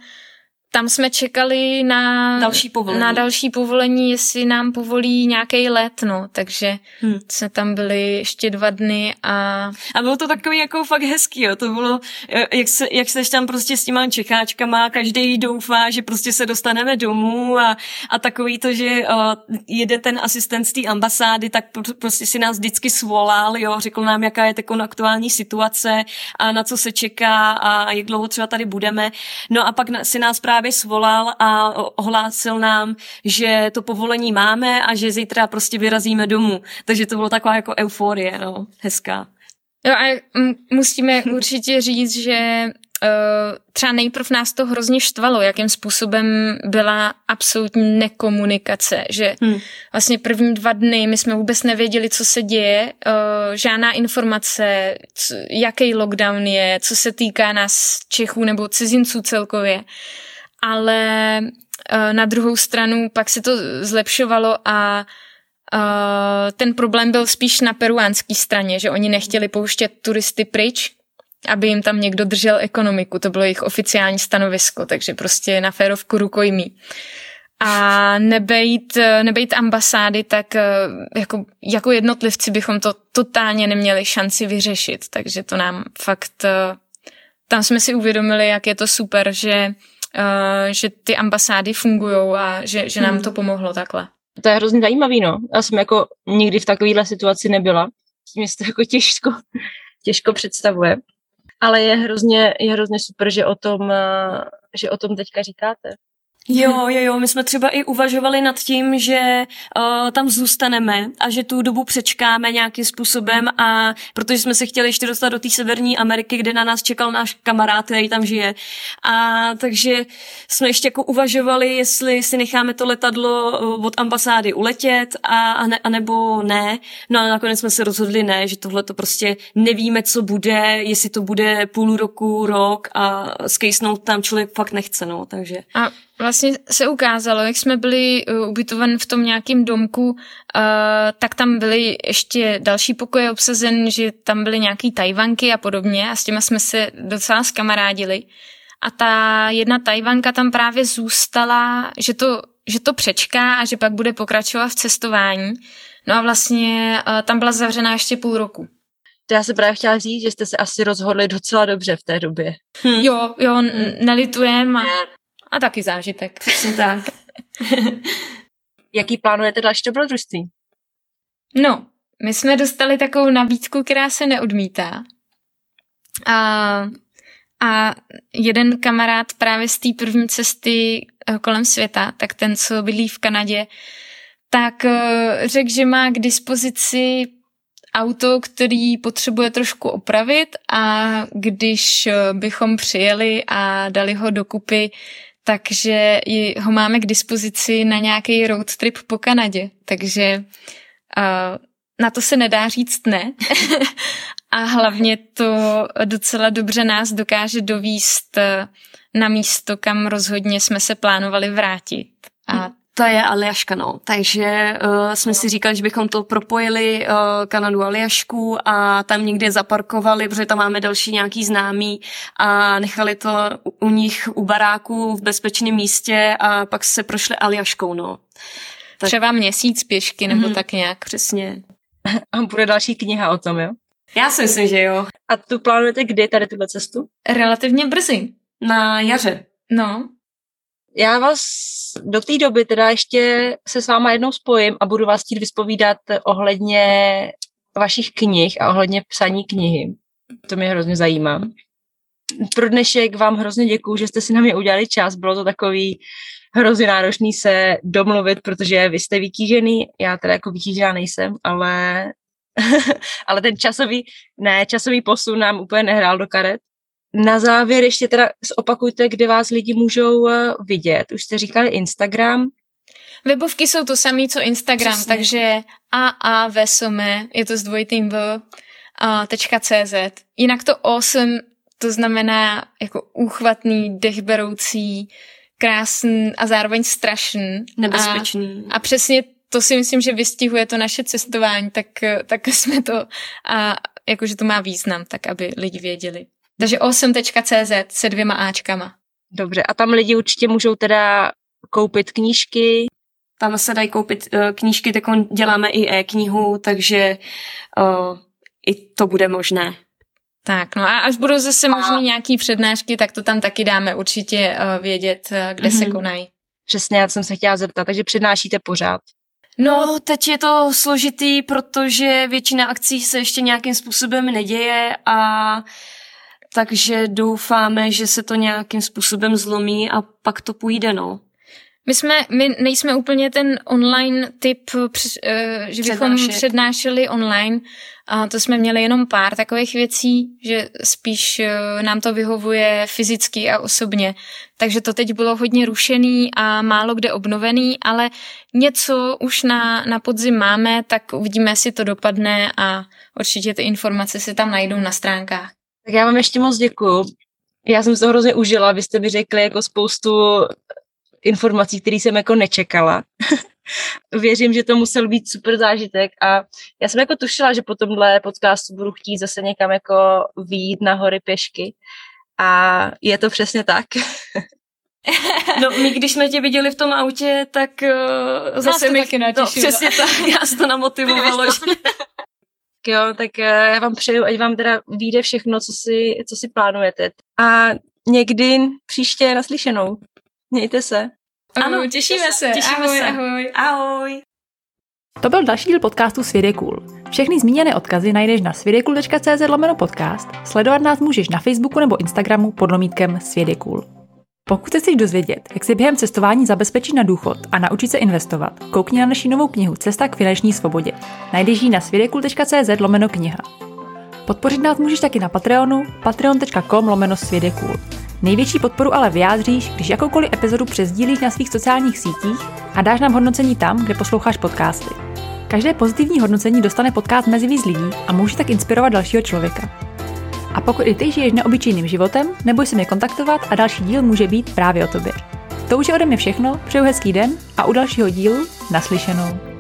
tam jsme čekali na další povolení, na další povolení, jestli nám povolí nějaký let, no, takže hmm. jsme tam byli ještě dva dny a... A bylo to takový jako fakt hezký, jo, to bylo, jak, se, jak seš tam prostě s těma Čecháčkama, každý doufá, že prostě se dostaneme domů a, a takový to, že uh, jede ten asistent z té ambasády, tak prostě si nás vždycky svolal, jo, řekl nám, jaká je taková aktuální situace a na co se čeká a jak dlouho třeba tady budeme, no a pak si nás právě Právě svolal a ohlásil nám, že to povolení máme a že zítra prostě vyrazíme domů. Takže to bylo taková jako euforie, no, hezká. No a m- musíme určitě říct, že uh, třeba nejprv nás to hrozně štvalo, jakým způsobem byla absolutní nekomunikace, že hmm. vlastně první dva dny my jsme vůbec nevěděli, co se děje, uh, žádná informace, co, jaký lockdown je, co se týká nás Čechů nebo cizinců celkově. Ale na druhou stranu pak se to zlepšovalo a ten problém byl spíš na peruánské straně, že oni nechtěli pouštět turisty pryč, aby jim tam někdo držel ekonomiku. To bylo jejich oficiální stanovisko, takže prostě na férovku rukojmí. A nebejt, nebejt ambasády, tak jako, jako jednotlivci bychom to totálně neměli šanci vyřešit. Takže to nám fakt... Tam jsme si uvědomili, jak je to super, že... Uh, že ty ambasády fungujou a že, že nám to pomohlo takhle. To je hrozně zajímavý, no. Já jsem jako nikdy v takovéhle situaci nebyla. Mě se to jako těžko, těžko představuje. Ale je hrozně, je hrozně super, že o tom, že o tom teďka říkáte. Jo, jo, jo, my jsme třeba i uvažovali nad tím, že uh, tam zůstaneme a že tu dobu přečkáme nějakým způsobem, a protože jsme se chtěli ještě dostat do té Severní Ameriky, kde na nás čekal náš kamarád, který tam žije. A takže jsme ještě jako uvažovali, jestli si necháme to letadlo od ambasády uletět a, a, ne, a nebo ne. No a nakonec jsme se rozhodli ne, že tohle to prostě nevíme, co bude, jestli to bude půl roku, rok, a skejsnout tam člověk fakt nechce, no, takže... A vlastně se ukázalo, jak jsme byli ubytovan v tom nějakém domku, tak tam byly ještě další pokoje obsazen, že tam byly nějaký Tajvanky a podobně, a s těma jsme se docela zkamarádili. A ta jedna Tajvanka tam právě zůstala, že to, že to přečká a že pak bude pokračovat v cestování. No a vlastně tam byla zavřená ještě půl roku. Já se právě chtěla říct, že jste se asi rozhodli docela dobře v té době. Hm. Jo, jo, n- nelitujem a... A taky zážitek. Tak. Jaký plánujete další dobrodružství? No, my jsme dostali takovou nabídku, která se neodmítá. A, a jeden kamarád právě z té první cesty kolem světa, tak ten, co bydlí v Kanadě, tak řekl, že má k dispozici auto, který potřebuje trošku opravit, a když bychom přijeli a dali ho dokupy, takže ho máme k dispozici na nějaký road trip po Kanadě, takže uh, na to se nedá říct ne. A hlavně to docela dobře nás dokáže dovíst na místo, kam rozhodně jsme se plánovali vrátit. A to je Aljaška, no. Takže uh, jsme si říkali, že bychom to propojili uh, Kanadu Aljašku a tam někde zaparkovali, protože tam máme další nějaký známý, a nechali to u, u nich u baráku v bezpečném místě a pak se prošli Aljaškou, no. Tak... Třeba měsíc pěšky nebo mm-hmm. tak nějak. Přesně. A bude další kniha o tom, jo? Já si myslím, že jo. A tu plánujete kdy tady tuhle cestu? Relativně brzy. Na jaře. No. Já vás do té doby teda ještě se s váma jednou spojím a budu vás chtít vyspovídat ohledně vašich knih a ohledně psaní knihy. To mě hrozně zajímá. Pro dnešek vám hrozně děkuju, že jste si na mě udělali čas. Bylo to takový hrozně náročný se domluvit, protože vy jste vytížený, já teda jako vytížená nejsem, ale, ale ten časový, ne, časový posun nám úplně nehrál do karet. Na závěr ještě teda zopakujte, kde vás lidi můžou vidět. Už jste říkali Instagram. Webovky jsou to samé, co Instagram, přesně. Takže aawsome, je to s dvojitým v, a, tečka cz. Jinak to awesome, to znamená jako úchvatný, dechberoucí, krásný a zároveň strašný. Nebezpečný. A, a přesně to si myslím, že vystihuje to naše cestování, tak, tak jsme to, a, jakože to má význam, tak aby lidi věděli. Takže aawsome tečka cz se dvěma áčkama. Dobře, a tam lidi určitě můžou teda koupit knížky. Tam se dají koupit uh, knížky, tak děláme i e-knihu, takže uh, i to bude možné. Tak, no a až budou zase a... možný nějaký přednášky, tak to tam taky dáme určitě uh, vědět, uh, kde mm-hmm. se konají. Přesně, já jsem se chtěla zeptat, takže přednášíte pořád? No, teď je to složitý, protože většina akcí se ještě nějakým způsobem neděje, a takže doufáme, že se to nějakým způsobem zlomí a pak to půjde, no. My jsme, my nejsme úplně ten online typ, že bychom Přednášek. přednášeli online. A to jsme měli jenom pár takových věcí, že spíš nám to vyhovuje fyzicky a osobně. Takže to teď bylo hodně rušený a málo kde obnovený, ale něco už na, na podzim máme, tak uvidíme, jestli to dopadne, a určitě ty informace se tam najdou na stránkách. Tak já vám ještě moc děkuju. Já jsem se to hrozně užila, vy jste mi řekli jako spoustu informací, které jsem jako nečekala. Věřím, že to musel být super zážitek, a já jsem jako tušila, že po tomhle podcastu budu chtít zase někam jako vyjít na hory pěšky, a je to přesně tak. No, my když jsme tě viděli v tom autě, tak uh, zase mi... taky no, přesně tak, já se to namotivovalo. Jo, tak já vám přeju, ať vám teda vyjde všechno, co si, co si plánujete. A někdy příště naslyšenou. Mějte se. Ano, těšíme se. Těšíme ahoj, se. Ahoj, ahoj. To byl další díl podcastu Svět je cool. Všechny zmíněné odkazy najdeš na svět je cool tečka cz lomeno podcast. Sledovat nás můžeš na Facebooku nebo Instagramu pod lomítkem Svět je cool. Pokud se chceš dozvědět, jak se během cestování zabezpečit na důchod a naučit se investovat, koukni na naši novou knihu Cesta k finanční svobodě. Najdeš ji na svět je cool tečka cé zet lomeno kniha. Podpořit nás můžeš taky na Patreonu patreon.com lomeno svět je cool. Největší podporu ale vyjádříš, když jakoukoliv epizodu přesdílíš na svých sociálních sítích a dáš nám hodnocení tam, kde posloucháš podcasty. Každé pozitivní hodnocení dostane podcast mezi víc lidí a může tak inspirovat dalšího člověka. A pokud i ty žiješ neobyčejným životem, neboj se mě kontaktovat a další díl může být právě o tobě. To už je ode mě všechno, přeju hezký den a u dalšího dílu naslyšenou.